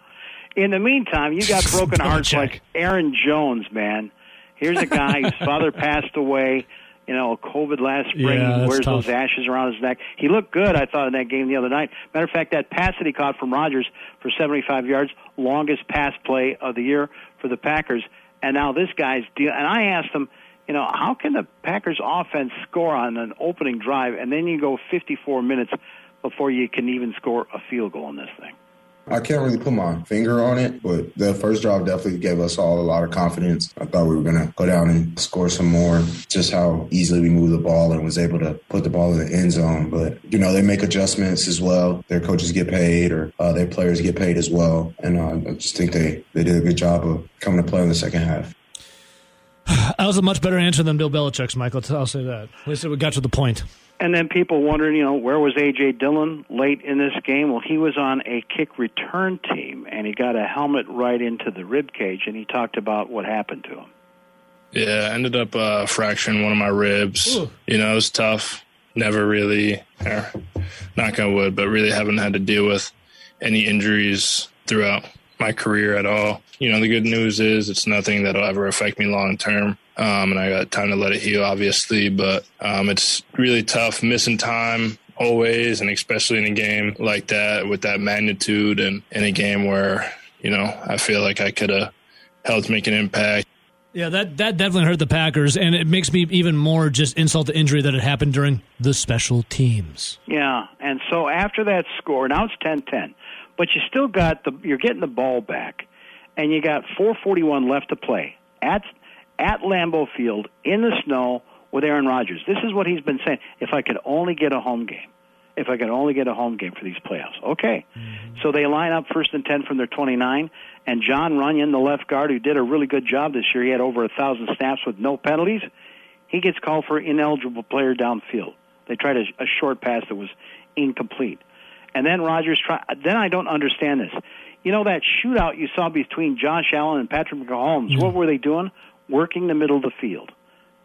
In the meantime, you got broken hearts like Aaron Jones, man. Here's a guy whose father passed away, you know, COVID last spring. Yeah, he wears tough. those ashes around his neck. He looked good, I thought, in that game the other night. Matter of fact, that pass that he caught from Rodgers for seventy-five yards, longest pass play of the year for the Packers. And now this guy's deal. And I asked him, you know, how can the Packers offense score on an opening drive, and then you go fifty-four minutes before you can even score a field goal on this thing? I can't really put my finger on it, but the first drive definitely gave us all a lot of confidence. I thought we were going to go down and score some more, just how easily we moved the ball and was able to put the ball in the end zone. But, you know, they make adjustments as well. Their coaches get paid, or uh, their players get paid as well. And uh, I just think they, they did a good job of coming to play in the second half. That was a much better answer than Bill Belichick's, Michael. I'll say that. At least we got to the point. And then people wondering, you know, where was A J. Dillon late in this game? Well, he was on a kick return team, and he got a helmet right into the rib cage, and he talked about what happened to him. Yeah, I ended up uh, fracturing one of my ribs. Ooh. You know, it was tough. Never really, or, knock on wood, but really haven't had to deal with any injuries throughout my career at all. You know, the good news is it's nothing that'll ever affect me long term. Um, and I got time to let it heal, obviously, but um, it's really tough missing time always. And especially in a game like that, with that magnitude, and in a game where, you know, I feel like I could have helped make an impact. Yeah, that, that definitely hurt the Packers. And it makes me even more just insult to injury that it happened during the special teams. Yeah. And so after that score, now it's ten ten. But you still got the you're getting the ball back, and you got four forty-one left to play at at Lambeau Field in the snow with Aaron Rodgers. This is what he's been saying: if I could only get a home game, if I could only get a home game for these playoffs. Okay, mm-hmm. So they line up first and ten from their twenty-nine, and John Runyan, the left guard, who did a really good job this year, he had over a thousand snaps with no penalties. He gets called for ineligible player downfield. They tried a, a short pass that was incomplete. And then Rodgers try. Then I don't understand this. You know that shootout you saw between Josh Allen and Patrick Mahomes? Yeah. What were they doing? Working the middle of the field.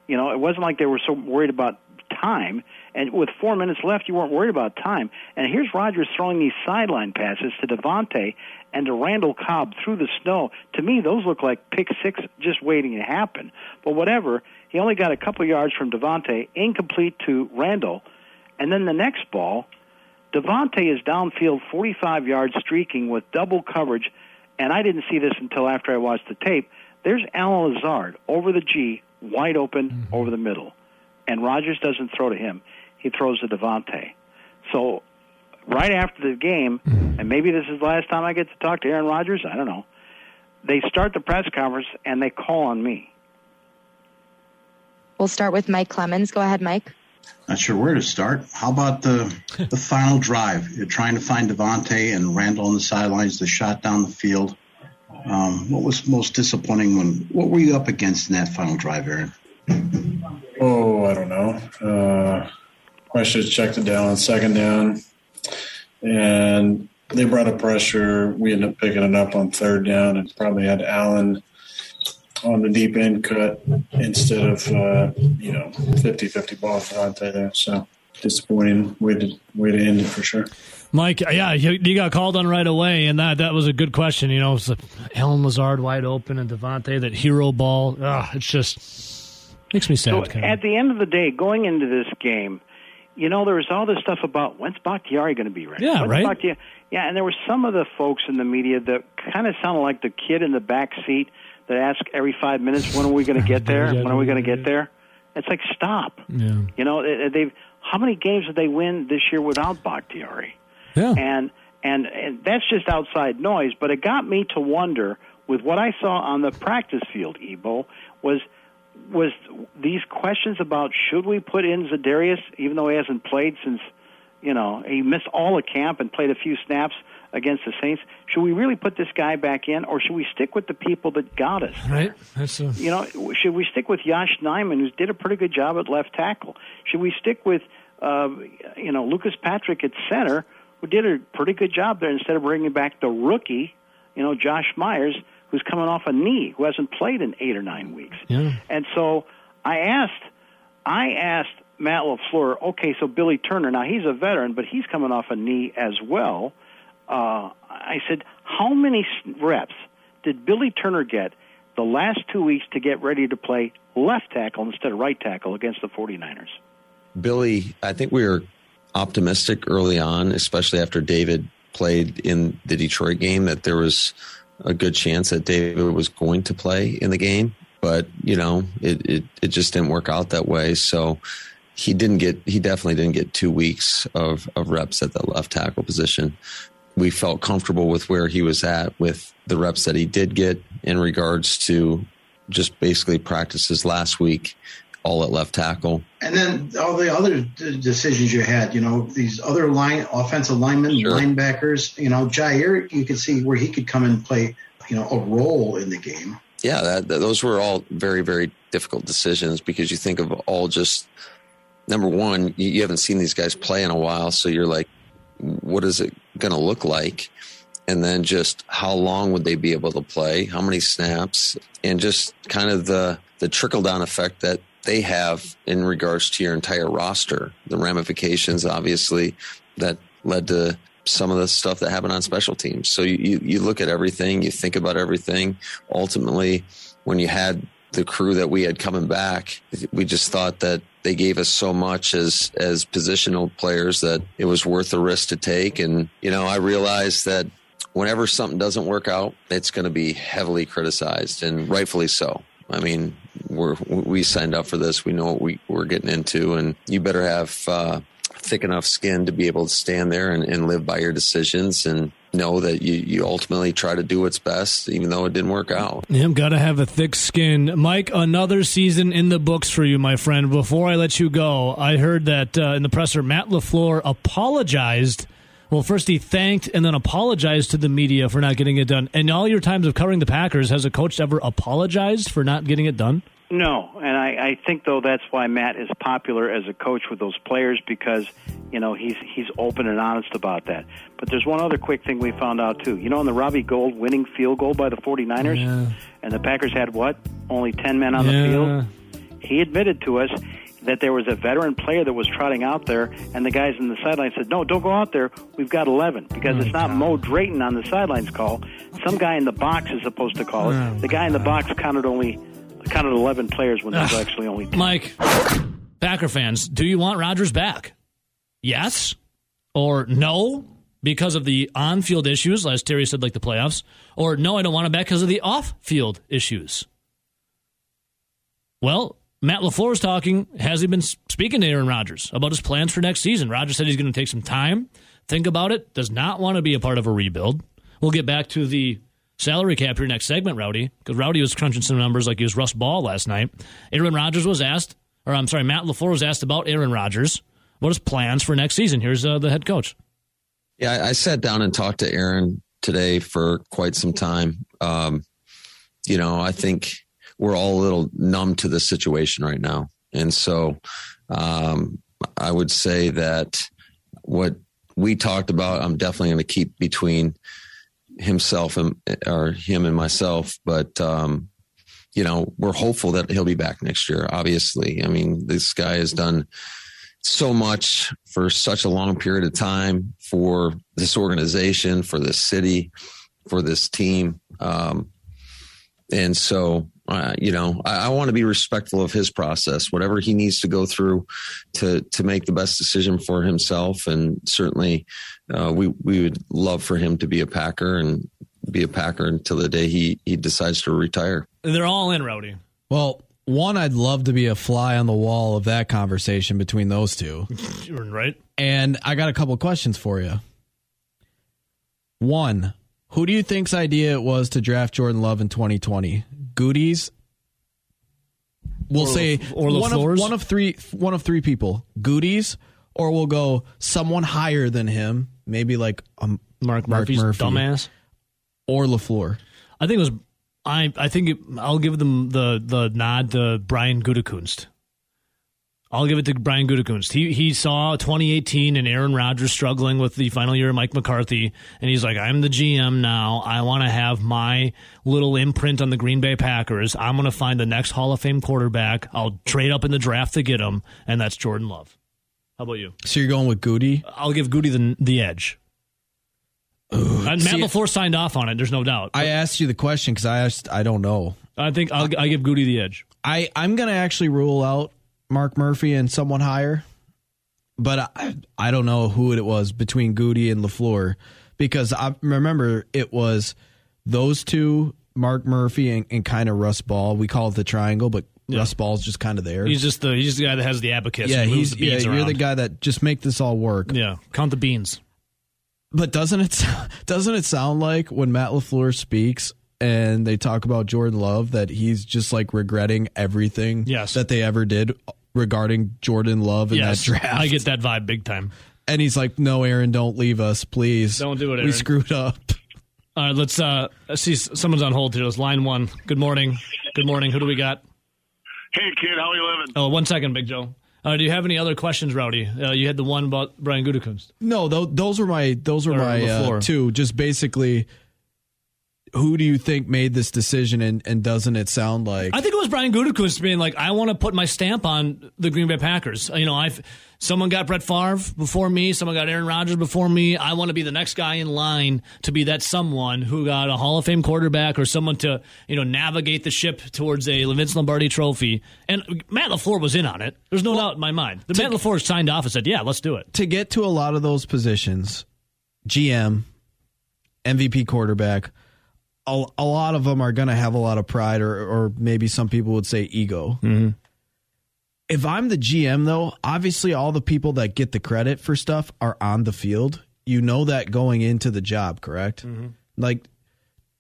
You know, it wasn't like they were so worried about time. And with four minutes left, you weren't worried about time. And here's Rodgers throwing these sideline passes to Davante and to Randall Cobb through the snow. To me, those look like pick six just waiting to happen. But whatever, he only got a couple yards from Davante, incomplete to Randall. And then the next ball, Davante is downfield forty-five yards streaking with double coverage, and I didn't see this until after I watched the tape. There's Alan Lazard over the G, wide open, mm-hmm. over the middle. And Rodgers doesn't throw to him. He throws to Davante. So right after the game, mm-hmm. and maybe this is the last time I get to talk to Aaron Rodgers, I don't know, they start the press conference and they call on me. We'll start with Mike Clemens. Go ahead, Mike. Not sure where to start. How about the the final drive? You're trying to find Davante and Randall on the sidelines, the shot down the field. Um, what was most disappointing? When what were you up against in that final drive, Aaron? Oh, I don't know. Uh, I should have checked it down on second down. And they brought up pressure. We ended up picking it up on third down and probably had Allen on the deep end cut instead of, uh, you know, fifty-fifty ball for Davante there. So disappointing way to, way to end it for sure. Mike, yeah, you, you got called on right away, and that, that was a good question. You know, it was like Alan Lazard wide open and Davante, that hero ball. Ugh, it's just makes me sad. So kind of. At the end of the day, going into this game, you know, there was all this stuff about when's Bakhtiari going to be ready? Yeah, when's right? Bakhtiari? Yeah, and there were some of the folks in the media that kind of sounded like the kid in the back seat that ask every five minutes, when are we going to get there? When are we going to get there? It's like, stop. Yeah. You know, they've how many games did they win this year without Bakhtiari? Yeah. And, and and that's just outside noise, but it got me to wonder, with what I saw on the practice field, Ebo, was was these questions about should we put in Za'Darius, even though he hasn't played since, you know, he missed all of camp and played a few snaps against the Saints. Should we really put this guy back in, or should we stick with the people that got us? Right. That's a... You know, should we stick with Yosh Nijman, who did a pretty good job at left tackle? Should we stick with, uh, you know, Lucas Patrick at center, who did a pretty good job there, instead of bringing back the rookie, you know, Josh Myers, who's coming off a knee, who hasn't played in eight or nine weeks? Yeah. And so I asked, I asked Matt LaFleur, okay, so Billy Turner, now he's a veteran, but he's coming off a knee as well. Uh, I said, how many reps did Billy Turner get the last two weeks to get ready to play left tackle instead of right tackle against the 49ers? Billy, I think we were optimistic early on, especially after David played in the Detroit game, that there was a good chance that David was going to play in the game. But, you know, it, it, it just didn't work out that way. So he didn't get, he definitely didn't get two weeks of, of reps at the left tackle position. We felt comfortable with where he was at with the reps that he did get in regards to just basically practices last week, all at left tackle. And then all the other decisions you had, you know, these other line offensive linemen, sure. linebackers, you know, Jair, you could see where he could come and play, you know, a role in the game. Yeah, that, that, those were all very, very difficult decisions, because you think of all just, number one, you, you haven't seen these guys play in a while, so you're like, what is it going to look like? And then just how long would they be able to play? How many snaps? And just kind of the, the trickle-down effect that they have in regards to your entire roster, the ramifications, obviously, that led to some of the stuff that happened on special teams. So you, you, you look at everything, you think about everything. Ultimately, when you had the crew that we had coming back, we just thought that they gave us so much as, as positional players that it was worth the risk to take. And, you know, I realized that whenever something doesn't work out, it's going to be heavily criticized, and rightfully so. I mean, we're, we signed up for this. We know what we, we're getting into, and you better have uh, thick enough skin to be able to stand there and, and live by your decisions, and know that you, you ultimately try to do what's best, even though it didn't work out. Yeah, got to have a thick skin. Mike, another season in the books for you, my friend. Before I let you go, I heard that uh, in the presser, Matt LaFleur apologized. Well, first he thanked and then apologized to the media for not getting it done. In all your times of covering the Packers, has a coach ever apologized for not getting it done? No, and I, I think, though, that's why Matt is popular as a coach with those players, because, you know, he's he's open and honest about that. But there's one other quick thing we found out, too. You know, in the Robbie Gould winning field goal by the 49ers, yeah. and the Packers had, what, only ten men on yeah. the field? He admitted to us that there was a veteran player that was trotting out there, and the guys in the sideline said, no, don't go out there. We've got eleven, because oh, it's not God. Mo Drayton on the sidelines call. Some guy in the box is supposed to call oh, it. The guy in the box counted only... counted eleven players when there's actually only two. Mike, Packer fans, do you want Rodgers back? yes, or no, because of the on-field issues, as Terry said, like the playoffs, or no, I don't want him back because of the off-field issues. Well, Matt LaFleur is talking, has he been speaking to Aaron Rodgers about his plans for next season? Rodgers said he's going to take some time, think about it, does not want to be a part of a rebuild. We'll get back to the salary cap here next segment, Rowdy, because Rowdy was crunching some numbers like he was Russ Ball last night. Aaron Rodgers was asked, or I'm sorry, Matt LaFleur was asked about Aaron Rodgers. What his plans for next season? Here's uh, the head coach. Yeah, I sat down and talked to Aaron today for quite some time. Um, you know, I think we're all a little numb to this situation right now. And so um, I would say that what we talked about, I'm definitely going to keep between himself and or him and myself. But, um, you know, we're hopeful that he'll be back next year, obviously. I mean, this guy has done so much for such a long period of time for this organization, for this city, for this team. Um, and so, uh, you know, I, I want to be respectful of his process, whatever he needs to go through to, to make the best decision for himself. And certainly uh, we, we would love for him to be a Packer and be a Packer until the day he, he decides to retire. They're all in, Rowdy. Well, one, I'd love to be a fly on the wall of that conversation between those two. You're right. And I got a couple questions for you. One, who do you think's idea it was to draft Jordan Love in twenty twenty? Goody's? We'll or say or one, of, one of three one of three people. Goody's, or we'll go someone higher than him, maybe like um, Mark, Mark Murphy's Murphy, dumbass, or LaFleur. I think it was I I think it, I'll give them the, the nod to Brian Gutekunst. I'll give it to Brian Gutekunst. He he saw twenty eighteen and Aaron Rodgers struggling with the final year of Mike McCarthy, and he's like, I'm the G M now. I want to have my little imprint on the Green Bay Packers. I'm going to find the next Hall of Fame quarterback. I'll trade up in the draft to get him, and that's Jordan Love. How about you? So you're going with Goody? I'll give Goody the the edge. Ooh, and Matt see, LaFleur signed off on it. There's no doubt. I asked you the question because I asked, I don't know. I think I'll, I'll give Goody the edge. I, I'm going to actually rule out Mark Murphy and someone higher, but I, I don't know who it was between Goody and LaFleur, because I remember it was those two, Mark Murphy and, and kind of Russ Ball. We call it the triangle, but yeah. Russ Ball's just kind of there. He's just the he's the guy that has the abacus. Yeah, he's the beans yeah, you're around. The guy that just make this all work. Yeah, count the beans. But doesn't it doesn't it sound like when Matt LaFleur speaks and they talk about Jordan Love that he's just like regretting everything yes. that they ever did regarding Jordan Love in yes. that draft? I get that vibe big time. And he's like, "No, Aaron, don't leave us, please. Don't do it, Aaron. We screwed up." All right, let's uh, see. Someone's on hold here. It's line one. Good morning. Good morning. Who do we got? Hey, kid, how are you living? Oh, one second, Big Joe. Uh, do you have any other questions, Rowdy? Uh, you had the one about Brian Gutekunst. No, th- those were my those were or my uh, two. Just basically, who do you think made this decision, and, and doesn't it sound like? I think it was Brian Gutekunst being like, I want to put my stamp on the Green Bay Packers. You know, I've someone got Brett Favre before me, someone got Aaron Rodgers before me. I want to be the next guy in line to be that someone who got a Hall of Fame quarterback or someone to, you know, navigate the ship towards a Vince Lombardi trophy. And Matt LaFleur was in on it. There's no well, doubt in my mind. The Matt LaFleur signed off and said, yeah, let's do it. To get to a lot of those positions, G M, M V P quarterback, A, a lot of them are going to have a lot of pride, or or maybe some people would say ego. Mm-hmm. If I'm the G M, though, obviously all the people that get the credit for stuff are on the field. You know that going into the job, correct? Mm-hmm. Like,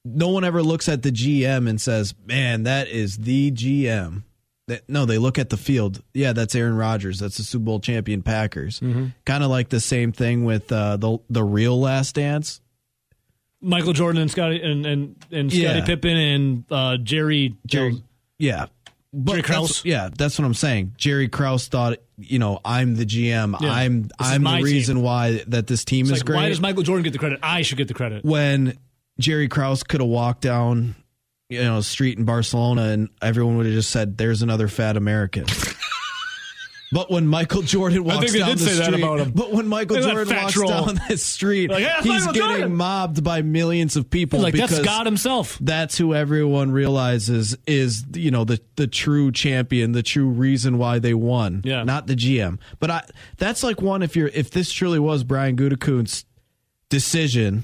no one ever looks at the G M and says, man, that is the G M. That, no, they look at the field. Yeah, that's Aaron Rodgers. That's the Super Bowl champion Packers. Mm-hmm. Kind of like the same thing with uh, the the real Last Dance. Michael Jordan and Scotty and and, and Scottie yeah. Pippen and uh, Jerry Jerry yeah but Jerry Krause yeah that's what I'm saying. Jerry Krause thought, you know, I'm the G M. Yeah. I'm this I'm the reason team. Why that this team it's is like, great. Why does Michael Jordan get the credit? I should get the credit. When Jerry Krause could have walked down, you know, a street in Barcelona and everyone would have just said, "There's another fat American." But when Michael Jordan walks down the street, that about him. but when Michael Isn't Jordan walks roll. down the street, like, yeah, he's getting Jordan. mobbed by millions of people. Like, because that's God himself. That's who everyone realizes is, you know, the the true champion, the true reason why they won. Yeah. Not the G M. But I, that's like one if you're if this truly was Brian Gutekunst's decision,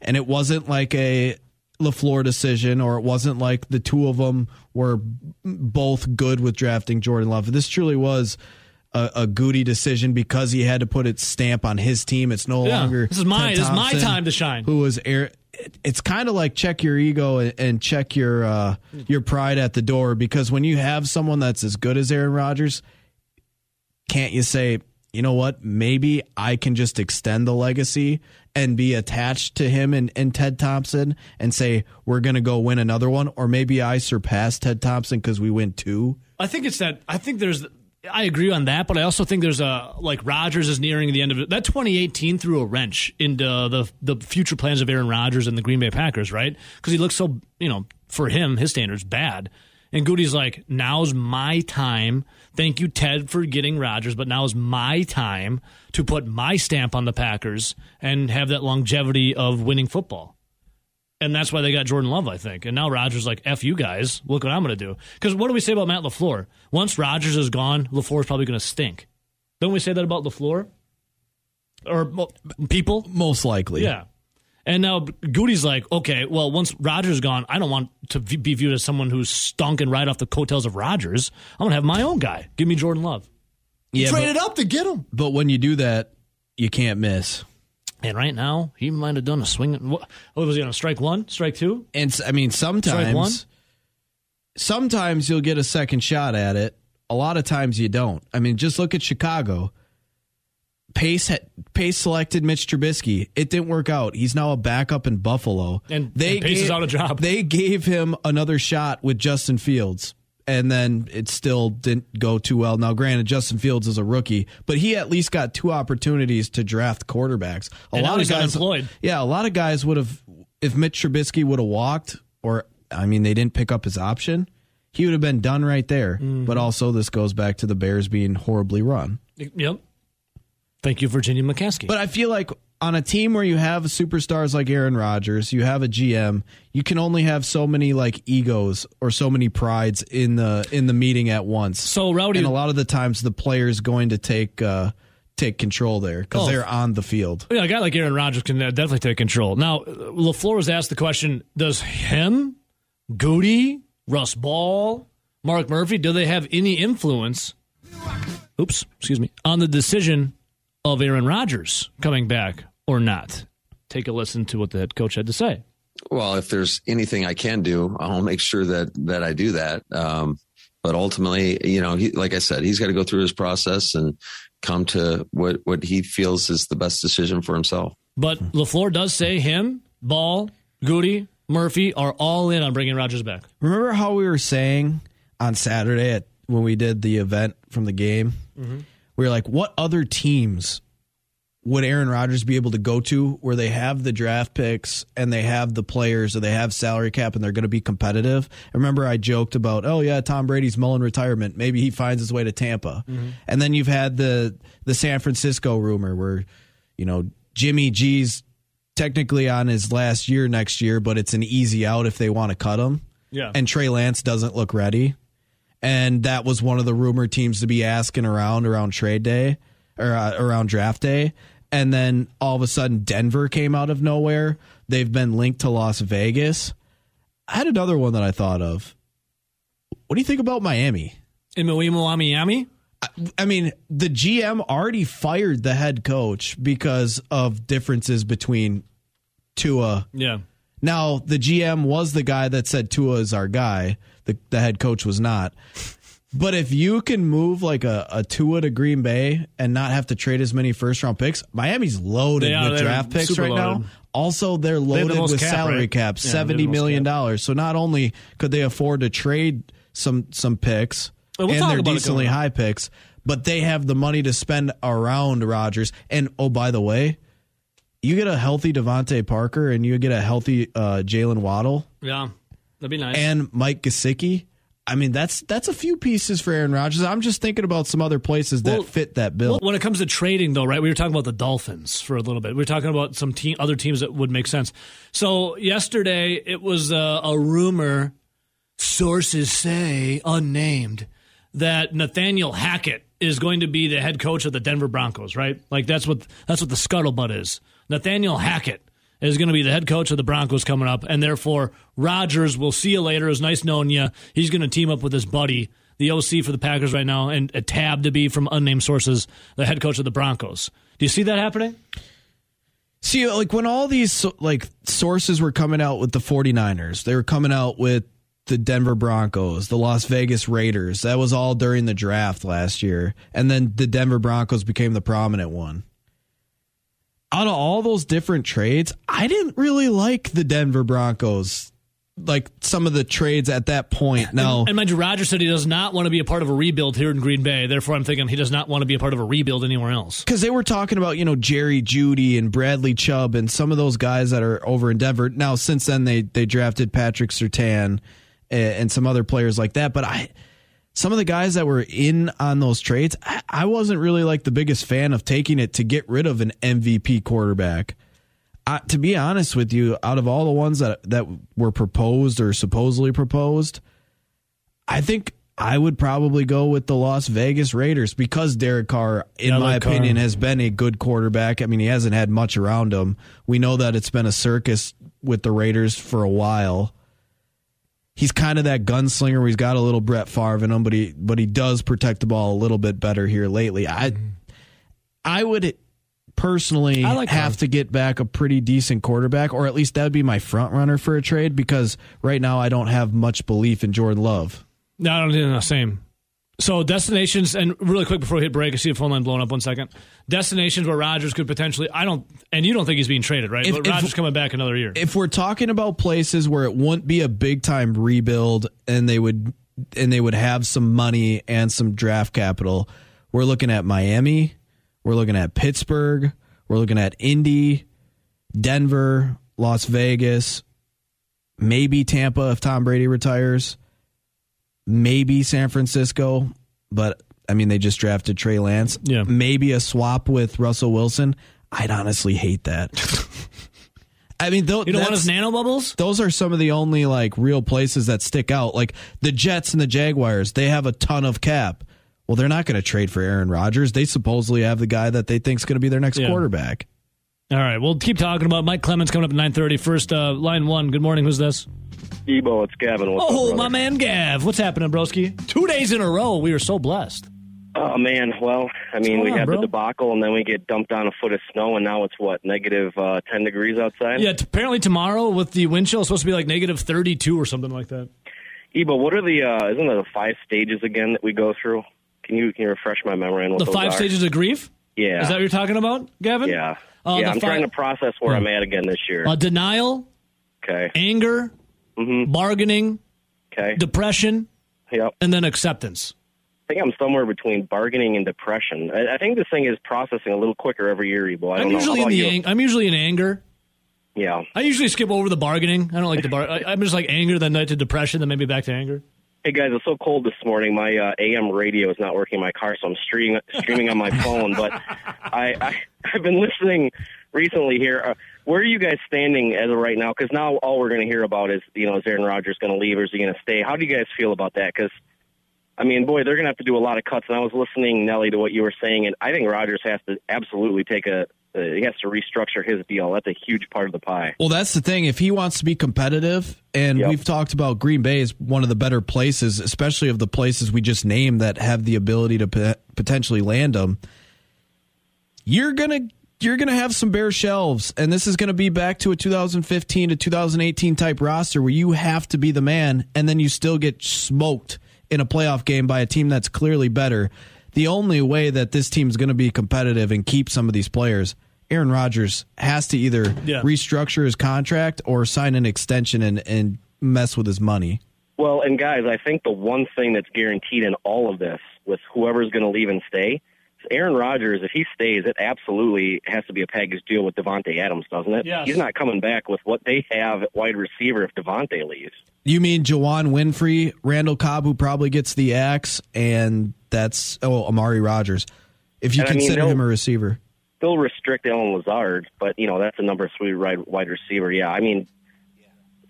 and it wasn't like a LaFleur decision, or it wasn't like the two of them were both good with drafting Jordan Love. This truly was a, a Goody decision because he had to put its stamp on his team. It's no yeah, longer this is my Ken Thompson, this is my time to shine. Who was air? It's kind of like check your ego and, and check your uh, your pride at the door, because when you have someone that's as good as Aaron Rodgers, can't you say, you know what? Maybe I can just extend the legacy and be attached to him and, and Ted Thompson and say we're going to go win another one, or maybe I surpass Ted Thompson because we win two. I think it's that. I think there's. I agree on that, but I also think there's a, like, Rodgers is nearing the end of it. That twenty eighteen threw a wrench into the the future plans of Aaron Rodgers and the Green Bay Packers, right? Because he looks so, you know, for him, his standards, bad. And Goody's like, now's my time. Thank you, Ted, for getting Rodgers, but now's my time to put my stamp on the Packers and have that longevity of winning football. And that's why they got Jordan Love, I think. And now Rodgers' like, F you guys. Look what I'm going to do. Because what do we say about Matt LaFleur? Once Rodgers is gone, LaFleur's probably going to stink. Don't we say that about LaFleur? Or well, people? Most likely. Yeah. And now Goody's like, okay, well, once Rodgers is gone, I don't want to be viewed as someone who's stunk and right off the coattails of Rodgers. I'm going to have my own guy. Give me Jordan Love. Yeah, traded up to get him. But when you do that, you can't miss. And right now, he might have done a swing. What was he on? Strike one? Strike two? And I mean, sometimes, one? sometimes you'll get a second shot at it. A lot of times you don't. I mean, just look at Chicago. Pace had, Pace selected Mitch Trubisky. It didn't work out. He's now a backup in Buffalo. And, they and Pace gave, is out of job. They gave him another shot with Justin Fields, and then it still didn't go too well. Now, granted, Justin Fields is a rookie, but he at least got two opportunities to draft quarterbacks. A and lot of guys, unemployed. Yeah, a lot of guys would have, if Mitch Trubisky would have walked, or, I mean, they didn't pick up his option, he would have been done right there. Mm-hmm. But also, this goes back to the Bears being horribly run. Yep. Thank you, Virginia McCaskey. But I feel like on a team where you have superstars like Aaron Rodgers, you have a G M, you can only have so many like egos or so many prides in the in the meeting at once. So Rowdy, and a lot of the times the player's going to take uh, take control there because oh. they're on the field. Yeah, a guy like Aaron Rodgers can definitely take control. Now, LaFleur was asked the question: does him, Goody, Russ Ball, Mark Murphy, do they have any influence? Oops, excuse me, on the decision of Aaron Rodgers coming back or not? Take a listen to what the head coach had to say. Well, if there's anything I can do, I'll make sure that that I do that. Um, but ultimately, you know, he, like I said, he's got to go through his process and come to what, what he feels is the best decision for himself. But LaFleur does say him, Ball, Goody, Murphy are all in on bringing Rodgers back. Remember how we were saying on Saturday at, when we did the event from the game? Mm-hmm. We were like, what other teams would Aaron Rodgers be able to go to where they have the draft picks and they have the players or they have salary cap and they're going to be competitive? I remember I joked about, oh, yeah, Tom Brady's mulling retirement. Maybe he finds his way to Tampa. Mm-hmm. And then you've had the the San Francisco rumor where, you know, Jimmy G's technically on his last year next year, but it's an easy out if they want to cut him. Yeah. And Trey Lance doesn't look ready. And that was one of the rumor teams to be asking around around trade day or uh, around draft day. And then all of a sudden, Denver came out of nowhere. They've been linked to Las Vegas. I had another one that I thought of. What do you think about Miami? Miami? I, I mean, the G M already fired the head coach because of differences between Tua. Yeah. Now, the G M was the guy that said Tua is our guy. The, the head coach was not. But if you can move like a, a Tua to Green Bay and not have to trade as many first-round picks, Miami's loaded yeah, with draft picks right loaded. now. Also, they're loaded they the with cap, salary right? cap, yeah, seventy million dollars. Cap. So not only could they afford to trade some some picks, we'll and they're decently high picks, but they have the money to spend around Rodgers. And, oh, by the way, you get a healthy Devontae Parker and you get a healthy uh, Jalen Waddle. Yeah, that'd be nice. And Mike Gesicki. I mean, that's that's a few pieces for Aaron Rodgers. I'm just thinking about some other places that well, fit that bill. Well, when it comes to trading, though, right, we were talking about the Dolphins for a little bit. We were talking about some team, other teams that would make sense. So yesterday it was a, a rumor, sources say, unnamed, that Nathaniel Hackett is going to be the head coach of the Denver Broncos, right? Like that's what that's what the scuttlebutt is. Nathaniel Hackett is going to be the head coach of the Broncos coming up, and therefore Rodgers, we'll see you later. It was nice knowing you. He's going to team up with his buddy, the O C for the Packers right now, and a tab to be from unnamed sources, the head coach of the Broncos. Do you see that happening? See, like when all these like sources were coming out with the 49ers, they were coming out with the Denver Broncos, the Las Vegas Raiders. That was all during the draft last year, and then the Denver Broncos became the prominent one. Out of all those different trades, I didn't really like the Denver Broncos, like some of the trades at that point. Now, and, and mind you, Rodgers said he does not want to be a part of a rebuild here in Green Bay. Therefore, I'm thinking he does not want to be a part of a rebuild anywhere else. Because they were talking about, you know, Jerry Jeudy and Bradley Chubb and some of those guys that are over in Denver. Now, since then, they they drafted Patrick Surtain and, and some other players like that. But I... Some of the guys that were in on those trades, I, I wasn't really like the biggest fan of taking it to get rid of an M V P quarterback. I, to be honest with you, out of all the ones that that were proposed or supposedly proposed, I think I would probably go with the Las Vegas Raiders because Derek Carr, in yeah, my Carr. opinion, has been a good quarterback. I mean, he hasn't had much around him. We know that it's been a circus with the Raiders for a while. He's kind of that gunslinger where he's got a little Brett Favre in him, but he but he does protect the ball a little bit better here lately. I I would personally I like have him. to get back a pretty decent quarterback, or at least that would be my front runner for a trade, because right now I don't have much belief in Jordan Love. No, I don't think the same. So destinations, and really quick before we hit break, I see the phone line blowing up one second. Destinations where Rodgers could potentially, I don't, and you don't think he's being traded, right? If, but Rodgers if, coming back another year. If we're talking about places where it wouldn't be a big time rebuild, and they would, and they would have some money and some draft capital, we're looking at Miami, we're looking at Pittsburgh, we're looking at Indy, Denver, Las Vegas, maybe Tampa if Tom Brady retires. Maybe San Francisco, but I mean, they just drafted Trey Lance. Yeah. Maybe a swap with Russell Wilson. I'd honestly hate that. I mean, th- you don't want his nano bubbles? Those are some of the only like real places that stick out. Like the Jets and the Jaguars, they have a ton of cap. Well, they're not going to trade for Aaron Rodgers. They supposedly have the guy that they think is going to be their next yeah. quarterback. All right, we'll keep talking about Mike Clemens coming up at nine thirty. First, uh, line one. Good morning. Who's this? Ebo, it's Gavin. What's oh, up, my man Gav. What's happening, broski? Two days in a row. We are so blessed. Oh, man. Well, I mean, we on, had bro? the debacle, and then we get dumped on a foot of snow, and now it's, what, negative uh, ten degrees outside? Yeah, t- apparently tomorrow with the wind chill, it's supposed to be like negative thirty-two or something like that. Ebo, what are the, uh, isn't there the five stages again that we go through? Can you can you refresh my memory on what the those are? The five stages of grief? Yeah. Is that what you're talking about, Gavin? Yeah. Uh, yeah, I'm fi- trying to process where hmm. I'm at again this year. Uh, denial. Okay. Anger. Mm-hmm. Bargaining, okay. Depression, yep. And then acceptance. I think I'm somewhere between bargaining and depression. I, I think this thing is processing a little quicker every year, Ebo. I don't I'm know. usually in the ang- I'm usually in anger. Yeah, I usually skip over the bargaining. I don't like the bar. I, I'm just like anger, then night to depression, then maybe back to anger. Hey guys, it's so cold this morning. My uh, A M radio is not working in my car, so I'm streaming streaming on my phone. But I, I I've been listening recently here. Uh, Where are you guys standing as of right now? Because now all we're going to hear about is, you know, is Aaron Rodgers going to leave or is he going to stay? How do you guys feel about that? Because, I mean, boy, they're going to have to do a lot of cuts. And I was listening, Nelly, to what you were saying, and I think Rodgers has to absolutely take a uh, – he has to restructure his deal. That's a huge part of the pie. Well, that's the thing. If he wants to be competitive, and yep. we've talked about Green Bay is one of the better places, especially of the places we just named that have the ability to p- potentially land him, you're going to – You're going to have some bare shelves, and this is going to be back to a two thousand fifteen to two thousand eighteen type roster where you have to be the man, and then you still get smoked in a playoff game by a team that's clearly better. The only way that this team is going to be competitive and keep some of these players, Aaron Rodgers has to either yeah. restructure his contract or sign an extension and, and mess with his money. Well, and guys, I think the one thing that's guaranteed in all of this with whoever's going to leave and stay Aaron Rodgers, if he stays, it absolutely has to be a package deal with Davante Adams, doesn't it? Yes. He's not coming back with what they have at wide receiver if Davante leaves. You mean Juwann Winfree, Randall Cobb, who probably gets the axe, and that's oh Amari Rodgers. If you and consider I mean, him a receiver. They'll restrict Alan Lazard, but, you know, that's a number three wide receiver. Yeah, I mean,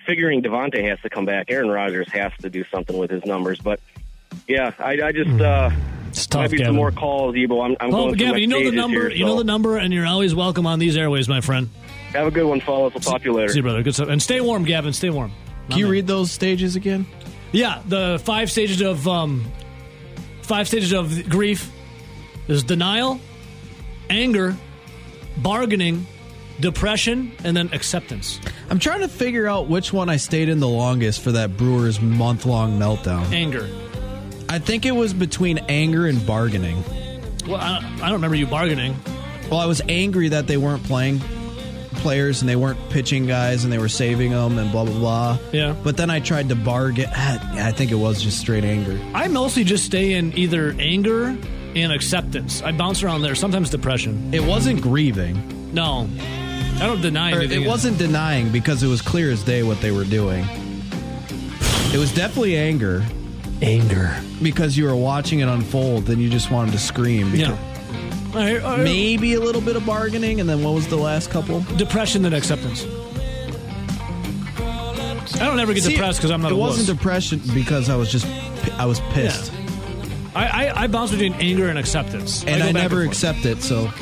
figuring Davante has to come back, Aaron Rodgers has to do something with his numbers. But, yeah, I, I just... Uh, It's tough, might be Gavin. Some more calls, Ebo. I'm, I'm oh, going Gavin, you know the number. Here, so. You know the number, and you're always welcome on these airways, my friend. Have a good one, fellas. We'll talk to you later. See you, brother. Good stuff. And stay warm, Gavin. Stay warm. Can Not you man. read those stages again? Yeah, the five stages of um, five stages of grief is denial, anger, bargaining, depression, and then acceptance. I'm trying to figure out which one I stayed in the longest for that Brewers month-long meltdown. Anger. I think it was between anger and bargaining. Well, I, I don't remember you bargaining. Well, I was angry that they weren't playing players and they weren't pitching guys and they were saving them and blah, blah, blah. Yeah. But then I tried to bargain. I think it was just straight anger. I mostly just stay in either anger and acceptance. I bounce around there. Sometimes depression. It wasn't grieving. No. I don't deny or anything. It wasn't denying because it was clear as day what they were doing. It was definitely anger. Anger. Because you were watching it unfold and you just wanted to scream. Yeah. I, I, maybe a little bit of bargaining, and then what was the last couple? Depression and acceptance. I don't ever get See, depressed because I'm not it a It wasn't wuss. Depression because I was just, I was pissed. Yeah. I, I, I bounce between anger and acceptance. And I, I never accept it, so...